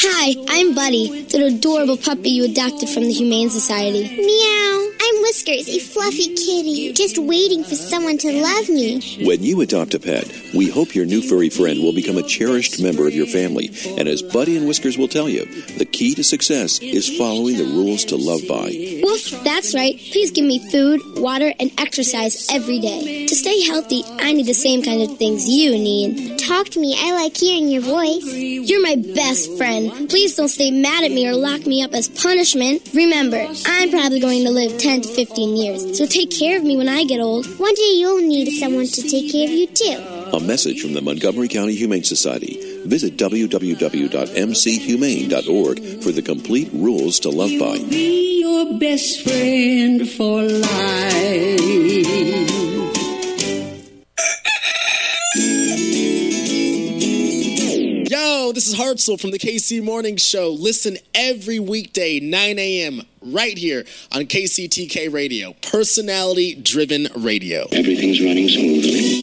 Hi, I'm Buddy, that adorable puppy you adopted from the Humane Society. Meow. I'm Whiskers, a fluffy kitty, just waiting for someone to love me. When you adopt a pet, we hope your new furry friend will become a cherished member of your family. And as Buddy and Whiskers will tell you, the key to success is following the rules to love by. Well, that's right. Please give me food, water, and exercise every day. To stay healthy, I need the same kind of things you need. Talk to me. I like hearing your voice. You're my best friend. Please don't stay mad at me or lock me up as punishment. Remember, I'm probably going to live 10 to 15 years, so take care of me when I get old. One day you'll need someone to take care of you, too. A message from the Montgomery County Humane Society. Visit www.mchumane.org for the complete rules to love by. You'll be your best friend for life. This is Hartzell from the KC Morning Show. Listen every weekday, 9 a.m., right here on KCTK Radio, personality-driven radio. Everything's running smoothly.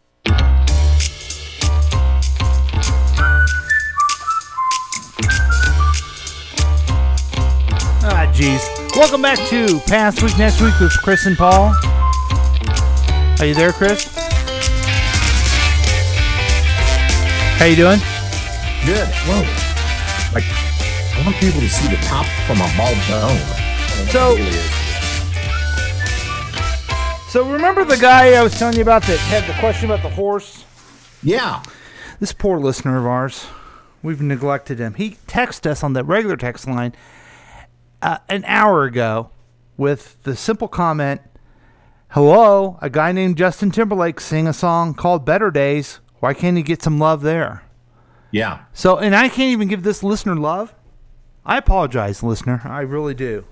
Ah, jeez. Welcome back to Past Week, Next Week with Chris and Paul. Are you there, Chris? How you doing? Good. Whoa. Like, I want people to see the top from a bald dome. So remember the guy I was telling you about that had the question about the horse? Yeah. This poor listener of ours, we've neglected him. He texted us on the regular text line an hour ago with the simple comment, hello, a guy named Justin Timberlake sang a song called Better Days. Why can't he get some love there? Yeah. So, and I can't even give this listener love. I apologize, listener. I really do.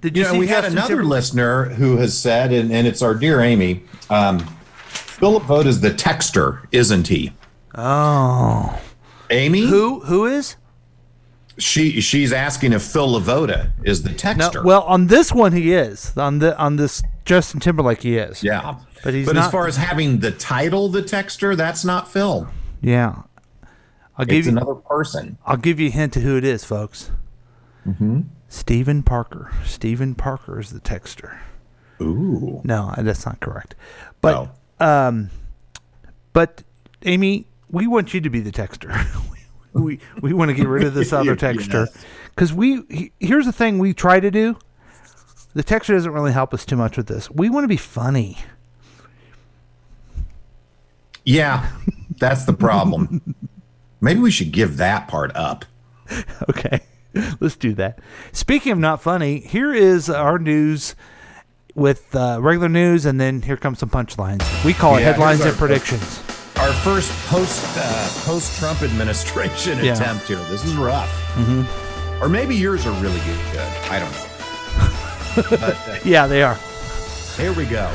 Did you know, we had another listener who has said, and it's our dear Amy, Philip Vogt is the texter, isn't he? Oh. Amy? Who is? She's asking if Phil LaVota is the texter. No, well, on this one, he is. On this Justin Timberlake, he is. Yeah. But not, as far as having the title, the texter, that's not Phil. Yeah. It's another person. I'll give you a hint to who it is, folks. Mm-hmm. Stephen Parker. Stephen Parker is the texter. Ooh. No, that's not correct. But, but Amy, we want you to be the texter. we want to get rid of this other texter. Because here's the thing we try to do. The texter doesn't really help us too much with this. We want to be funny. Yeah, that's the problem. Maybe we should give that part up. Okay, let's do that. Speaking of not funny, here is our news with regular news, and then here comes some punchlines. We call it headlines and predictions. Our first post-Trump administration attempt here. This is rough. Mm-hmm. Or maybe yours are really good. I don't know. But, yeah, they are. Here we go.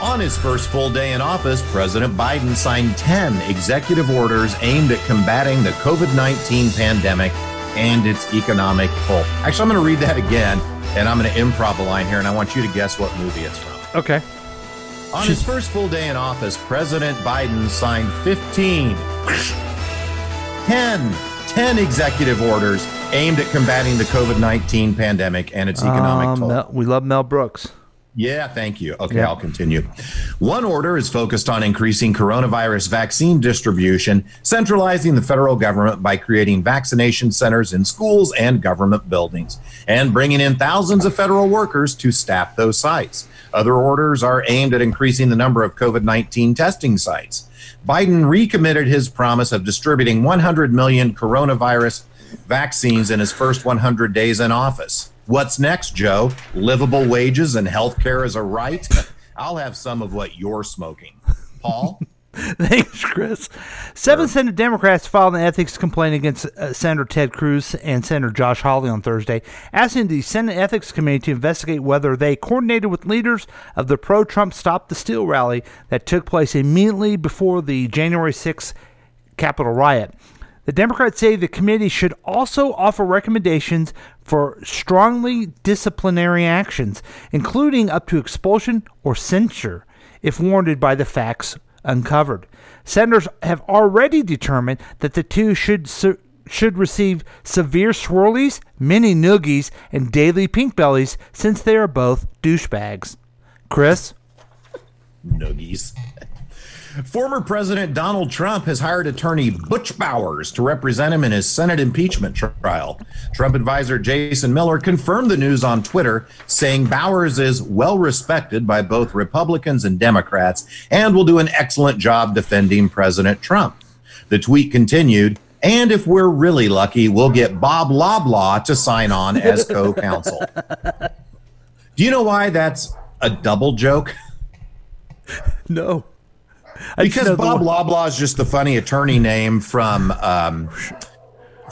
On his first full day in office, President Biden signed 10 executive orders aimed at combating the COVID-19 pandemic and its economic toll. Actually, I'm going to read that again, and I'm going to improv a line here, and I want you to guess what movie it's from. Okay. On his first full day in office, President Biden signed 10 executive orders aimed at combating the COVID-19 pandemic and its economic toll. We love Mel Brooks. Yeah, thank you. Okay, yeah. I'll continue. One order is focused on increasing coronavirus vaccine distribution, centralizing the federal government by creating vaccination centers in schools and government buildings, and bringing in thousands of federal workers to staff those sites. Other orders are aimed at increasing the number of COVID-19 testing sites. Biden recommitted his promise of distributing 100 million coronavirus vaccines in his first 100 days in office. What's next, Joe? Livable wages and health care is a right? I'll have some of what you're smoking. Paul? Thanks, Chris. Seven Senate Democrats filed an ethics complaint against Senator Ted Cruz and Senator Josh Hawley on Thursday, asking the Senate Ethics Committee to investigate whether they coordinated with leaders of the pro-Trump Stop the Steal rally that took place immediately before the January 6th Capitol riot. The Democrats say the committee should also offer recommendations for strongly disciplinary actions, including up to expulsion or censure, if warranted by the facts uncovered. Senators have already determined that the two should receive severe swirlies, mini noogies, and daily pink bellies since they are both douchebags. Chris? Noogies. Former President Donald Trump has hired attorney Butch Bowers to represent him in his Senate impeachment trial. Trump advisor Jason Miller confirmed the news on Twitter, saying Bowers is well respected by both Republicans and Democrats and will do an excellent job defending President Trump. The tweet continued, "And if we're really lucky, we'll get Bob Loblaw to sign on as co-counsel." Do you know why that's a double joke? No. Because Bob Loblaw is just the funny attorney name from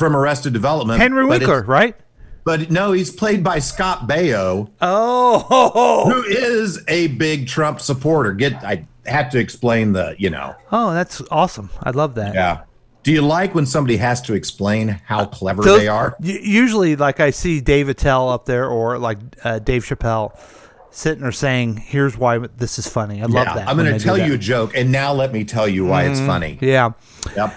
Arrested Development. Henry Winkler, right? But no, he's played by Scott Baio. Oh, who is a big Trump supporter? I have to explain the. Oh, that's awesome! I love that. Yeah. Do you like when somebody has to explain how clever they are? Usually, like I see Dave Attell up there, or like Dave Chappelle. Sitting or saying, here's why this is funny. I love that. I'm going to tell you a joke, and now let me tell you why it's funny. Yeah. Yep.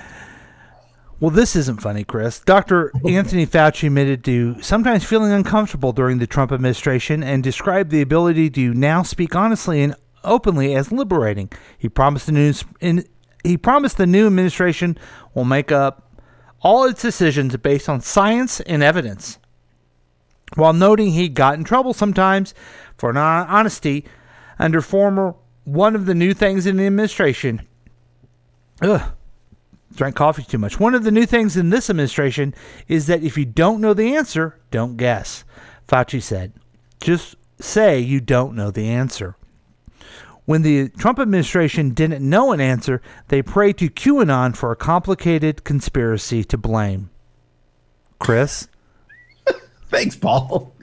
Well, this isn't funny, Chris. Dr. Anthony Fauci admitted to sometimes feeling uncomfortable during the Trump administration and described the ability to now speak honestly and openly as liberating. He promised the new administration will make up all its decisions based on science and evidence, while noting he got in trouble sometimes for non-honesty under one of the new things in the administration. Drank coffee too much. One of the new things in this administration is that if you don't know the answer, don't guess, Fauci said. Just say you don't know the answer. When the Trump administration didn't know an answer, they prayed to QAnon for a complicated conspiracy to blame. Chris? Thanks, Paul.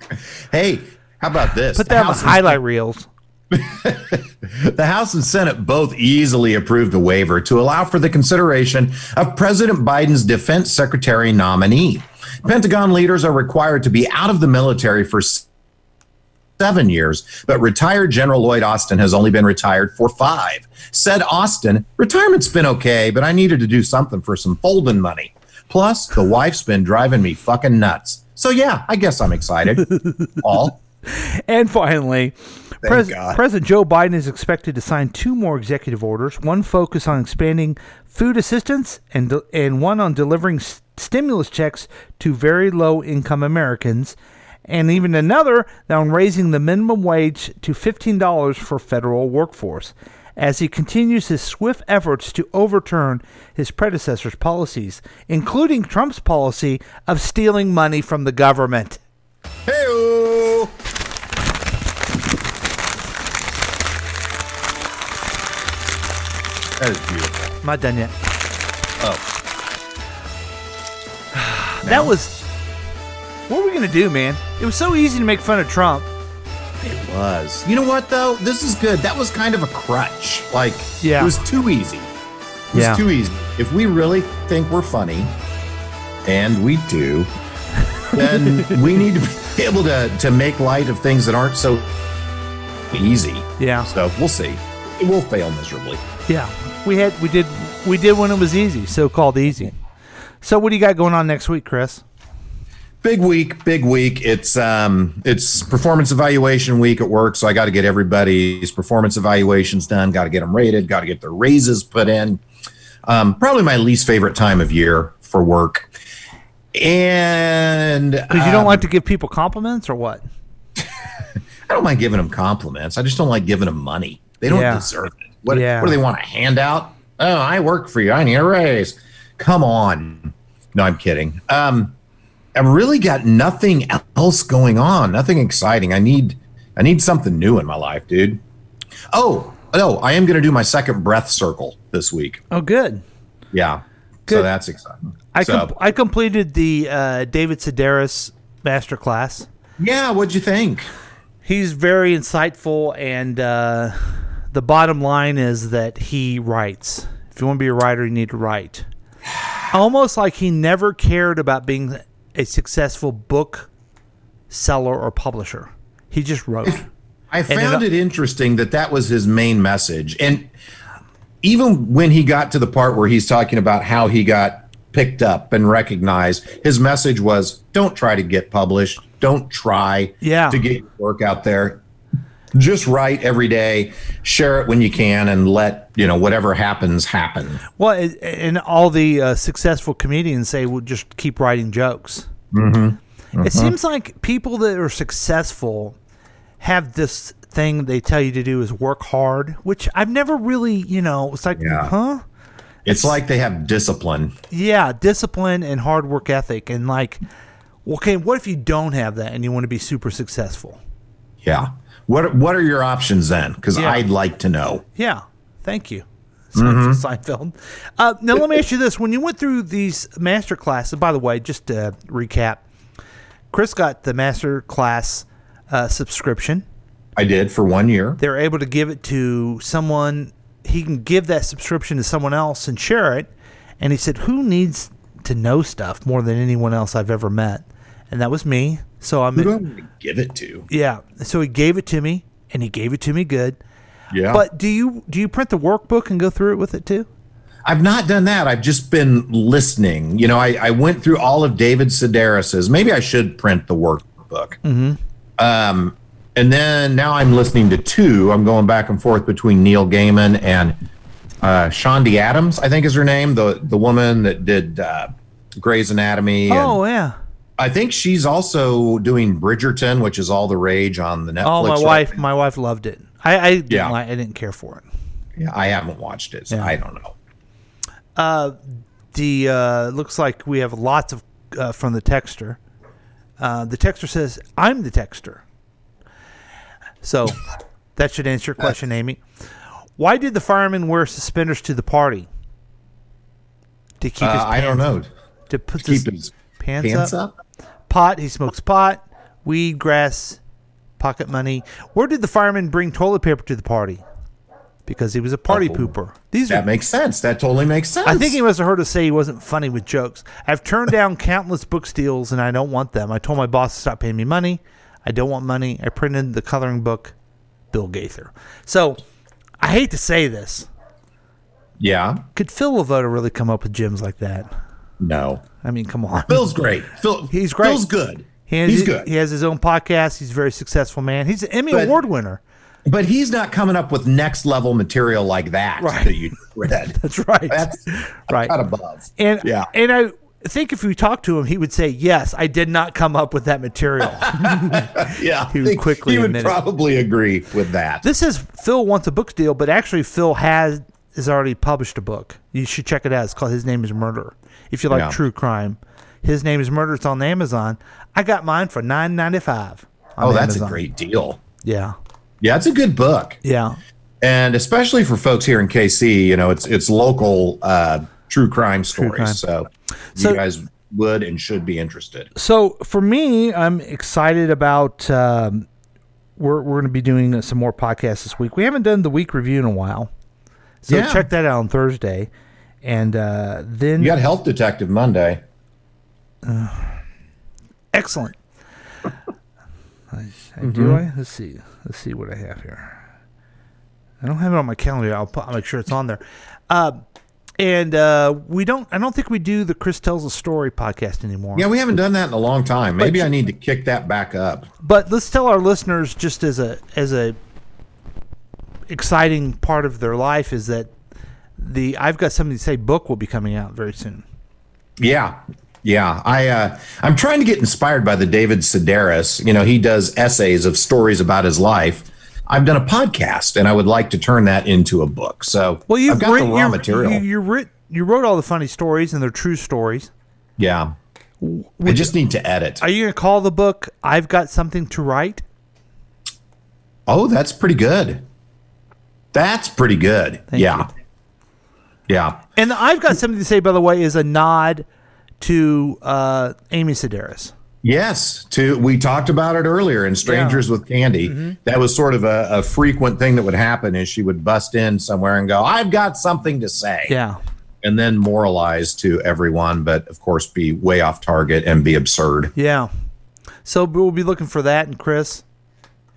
Hey, how about this? Put that on highlight reels. The House and Senate both easily approved a waiver to allow for the consideration of President Biden's defense secretary nominee. Pentagon leaders are required to be out of the military for 7 years, but retired General Lloyd Austin has only been retired for 5. Said Austin, "Retirement's been okay, but I needed to do something for some folding money. Plus, the wife's been driving me fucking nuts. So, yeah, I guess I'm excited." All. And finally, President Joe Biden is expected to sign 2 more executive orders, one focused on expanding food assistance and one on delivering stimulus checks to very low-income Americans, and even another on raising the minimum wage to $15 for federal workforce, as he continues his swift efforts to overturn his predecessor's policies, including Trump's policy of stealing money from the government. Hey-o! That is beautiful. I'm not done yet. Oh. That was... What were we going to do, man? It was so easy to make fun of Trump. It was. You know what, though? This is good. That was kind of a crutch. Like, It was too easy. Too easy. If we really think we're funny, and we do, then we need to be able to make light of things that aren't so easy. Yeah. So we'll see. It will fail miserably. Yeah. We did when it was easy, so-called easy. So what do you got going on next week, Chris? Big week, big week. It's performance evaluation week at work, so I got to get everybody's performance evaluations done, got to get them rated, got to get their raises put in. Probably my least favorite time of year for work. And because you don't like to give people compliments or what? I don't mind giving them compliments. I just don't like giving them money. They don't deserve it. What do they want, a handout? Oh, I work for you. I need a raise. Come on. No, I'm kidding. I've really got nothing else going on. Nothing exciting. I need something new in my life, dude. Oh, no, I am going to do my second breath circle this week. Oh, good. Yeah. Good. So that's exciting. I completed the David Sedaris masterclass. Yeah, what'd you think? He's very insightful, and the bottom line is that he writes. If you want to be a writer, you need to write. Almost like he never cared about being a successful book seller or publisher. He just wrote. I found it interesting that was his main message. And even when he got to the part where he's talking about how he got picked up and recognized, his message was, don't try to get published. Don't try to get your work out there. Just write every day, share it when you can, and let whatever happens happen. Well, and all the successful comedians say, "Well, just keep writing jokes." Mm-hmm. Mm-hmm. It seems like people that are successful have this thing they tell you to do is work hard, which I've never really, it's like, huh? It's like they have discipline. Yeah, discipline and hard work ethic, and like, okay, what if you don't have that and you want to be super successful? Yeah. What are your options then? Because I'd like to know. Yeah, thank you, Seinfeld. Now let me ask you this: when you went through these master classes, and by the way, just to recap, Chris got the master class subscription. I did for 1 year. They're able to give it to someone. He can give that subscription to someone else and share it. And he said, "Who needs to know stuff more than anyone else I've ever met?" And that was me. So I'm going to give it to. Yeah. So he gave it to me, and he gave it to me good. Yeah. But do you print the workbook and go through it with it too? I've not done that. I've just been listening. I went through all of David Sedaris's. Maybe I should print the workbook. Mm-hmm. And then now I'm listening to two. I'm going back and forth between Neil Gaiman and Shondi Adams, I think is her name, the woman that did Grey's Anatomy. Oh, yeah. I think she's also doing Bridgerton, which is all the rage on the Netflix. Oh, my wife loved it. I didn't care for it. Yeah, I haven't watched it, so I don't know. Looks like we have lots of from the texter. The texter says, "I'm the texter." So that should answer your question, Amy. Why did the fireman wear suspenders to the party? To keep his pants I don't know. To put to keep his pants up? Pot. He smokes pot, weed, grass, pocket money. Where did the fireman bring toilet paper to the party? Because he was a party pooper. That makes sense. That totally makes sense. I think he must have heard us say he wasn't funny with jokes. I've turned down countless book deals, and I don't want them. I told my boss to stop paying me money. I don't want money. I printed the coloring book, Bill Gaither. So I hate to say this. Yeah. Could Phil Lovato really come up with gems like that? No. I mean, come on. Phil's great. He's great. Phil's good. He's good. He has his own podcast. He's a very successful man. He's an Emmy Award winner. But he's not coming up with next level material like that that you read. That's right. That's right. Not above. And I think if we talked to him, he would say, "Yes, I did not come up with that material." Yeah. He would probably agree with that. This is Phil Wants a Book Deal, but actually Phil has already published a book. You should check it out. It's called His Name is Murder. If you like true crime, His Name is Murder. It's on Amazon. I got mine for $9.95. Oh, that's Amazon. A great deal. Yeah. Yeah, it's a good book. Yeah. And especially for folks here in KC, it's local true crime stories. So you guys would and should be interested. So for me, I'm excited about we're going to be doing some more podcasts this week. We haven't done the week review in a while. So check that out on Thursday. And then you got Health Detective Monday. Excellent. Let's see what I have here. I don't have it on my calendar. I'll make sure it's on there. And I don't think we do the Chris Tells a Story podcast anymore. Yeah, we haven't done that in a long time. Maybe I need to kick that back up. But let's tell our listeners, just as a exciting part of their life, is that the I've Got Something to Say book will be coming out very soon. Yeah. Yeah, I'm trying to get inspired by the David Sedaris. You know, he does essays of stories about his life. I've done a podcast, and I would like to turn that into a book. So I've got the raw material. You wrote all the funny stories, and they're true stories. Yeah. I just need to edit. Are you going to call the book I've Got Something to Write? Oh, that's pretty good. That's pretty good. Thank you. Yeah. And the I've Got Something to Say, by the way, is a nod to Amy Sedaris. Yes, we talked about it earlier in Strangers with Candy. Mm-hmm. That was sort of a frequent thing that would happen, is she would bust in somewhere and go, I've got something to say. Yeah. And then moralize to everyone, but of course be way off target and be absurd. Yeah. So we'll be looking for that. And Chris,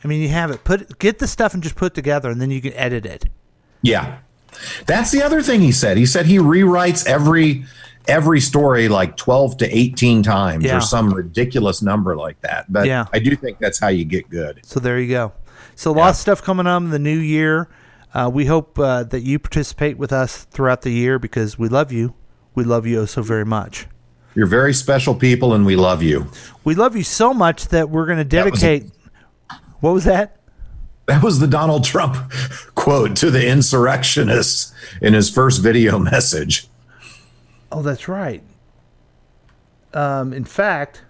I mean, you have it. Get the stuff and just put it together, and then you can edit it. Yeah. That's the other thing he said. He said he rewrites every story like 12 to 18 times or some ridiculous number like that. But I do think that's how you get good. So there you go. So lots of stuff coming up in the new year. We hope that you participate with us throughout the year, because we love you. We love you so very much. You're very special people, and we love you. We love you so much that we're going to dedicate. What was that? That was the Donald Trump quote to the insurrectionists in his first video message. Oh, that's right. In fact.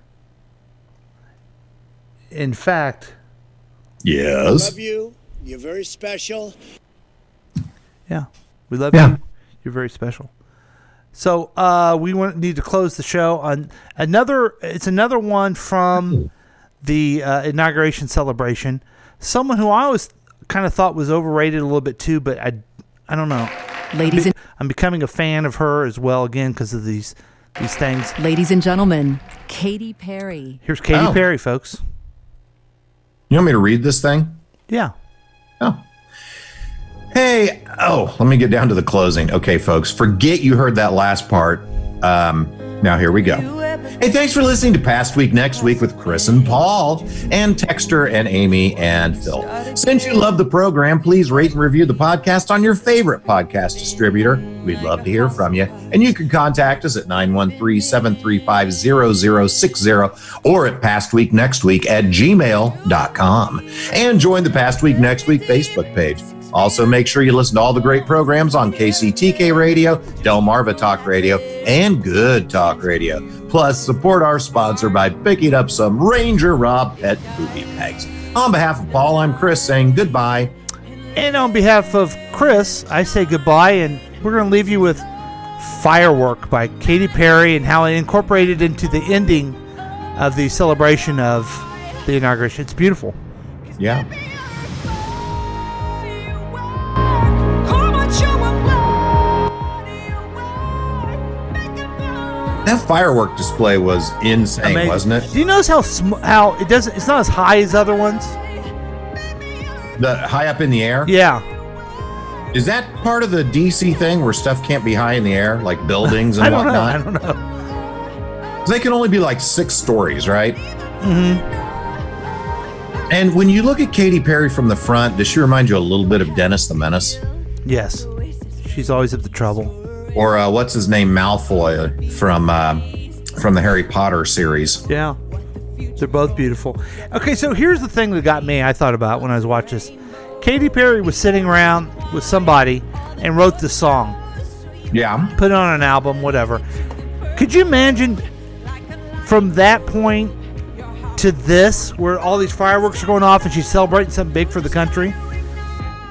Yes. We love you. You're very special. Yeah. We love you. You're very special. So we need to close the show on another. It's another one from the inauguration celebration. Someone who I always kind of thought was overrated a little bit too, but I don't know. Ladies, I'm becoming a fan of her as well again because of these things. Ladies and gentlemen, Katy Perry. Here's Katy Perry, folks. You want me to read this thing? Yeah. Oh. Hey. Oh, let me get down to the closing. Okay, folks, forget you heard that last part. Now here we go. Hey, thanks for listening to Past Week Next Week with Chris and Paul and Texter and Amy and Phil. Since you love the program, please rate and review the podcast on your favorite podcast distributor. We'd love to hear from you. And you can contact us at 913-735-0060 or at pastweeknextweek@gmail.com. And join the Past Week Next Week Facebook page. Also, make sure you listen to all the great programs on KCTK Radio, Delmarva Talk Radio, and Good Talk Radio. Plus, support our sponsor by picking up some Ranger Rob pet booby bags. On behalf of Paul, I'm Chris saying goodbye. And on behalf of Chris, I say goodbye, and we're going to leave you with Firework by Katy Perry and how it incorporated into the ending of the celebration of the inauguration. It's beautiful. Yeah. That firework display was insane, wasn't it? Do you notice how it doesn't? It's not as high as other ones. The high up in the air. Yeah. Is that part of the DC thing where stuff can't be high in the air, like buildings and whatnot? I don't know. They can only be like 6 stories, right? Mm-hmm. And when you look at Katy Perry from the front, does she remind you a little bit of Dennis the Menace? Yes. She's always up to trouble. Or what's his name, Malfoy from the Harry Potter series. Yeah, they're both beautiful. Okay, so here's the thing that got me. I thought about when I was watching this. Katy Perry was sitting around with somebody and wrote this song. Yeah, put it on an album, whatever. Could you imagine from that point to this, where all these fireworks are going off and she's celebrating something big for the country?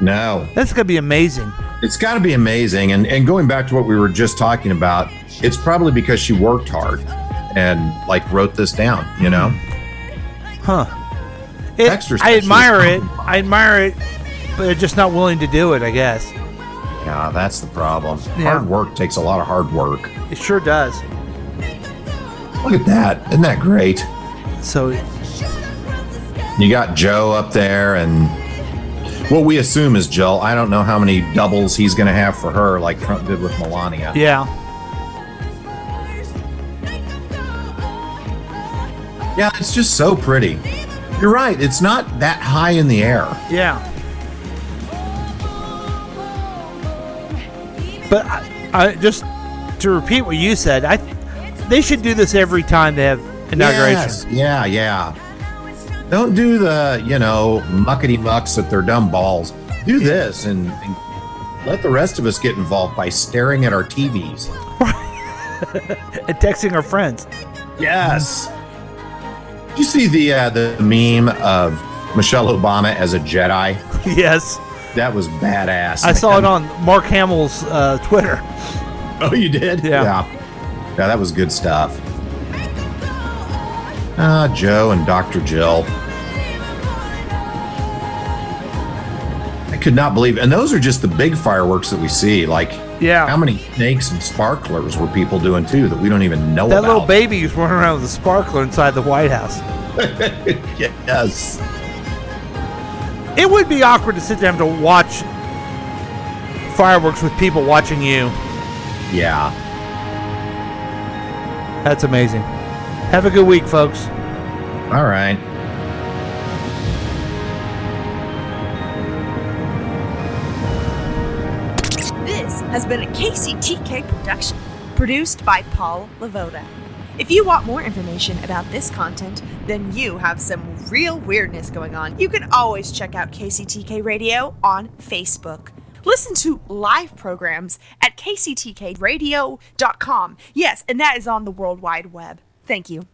No, that's gonna be amazing. It's got to be amazing. And going back to what we were just talking about, it's probably because she worked hard and like wrote this down, you know? Huh. I admire it, but they're just not willing to do it, I guess. Yeah, that's the problem. Yeah. Hard work takes a lot of hard work. It sure does. Look at that. Isn't that great? So you got Joe up there and what we assume is Jill. I don't know how many doubles he's going to have for her like Trump did with Melania. Yeah. Yeah, it's just so pretty. You're right. It's not that high in the air. Yeah. But I just to repeat what you said, they should do this every time they have inaugurations. Yes. Yeah, yeah. Don't do the, muckety mucks at their dumb balls. Do this and let the rest of us get involved by staring at our TVs. And texting our friends. Yes. You see the meme of Michelle Obama as a Jedi? Yes. That was badass. I saw it on Mark Hamill's Twitter. Oh, you did? Yeah. Yeah, that was good stuff. Joe and Dr. Jill. I could not believe it. And those are just the big fireworks that we see. Like, yeah. How many snakes and sparklers were people doing, too, that we don't even know about? That little baby was running around with a sparkler inside the White House. Yes. It would be awkward to sit down to watch fireworks with people watching you. Yeah. That's amazing. Have a good week, folks. All right. Has been a KCTK production, produced by Paul Lavoda. If you want more information about this content, then you have some real weirdness going on. You can always check out KCTK Radio on Facebook. Listen to live programs at kctkradio.com. Yes, and that is on the World Wide Web. Thank you.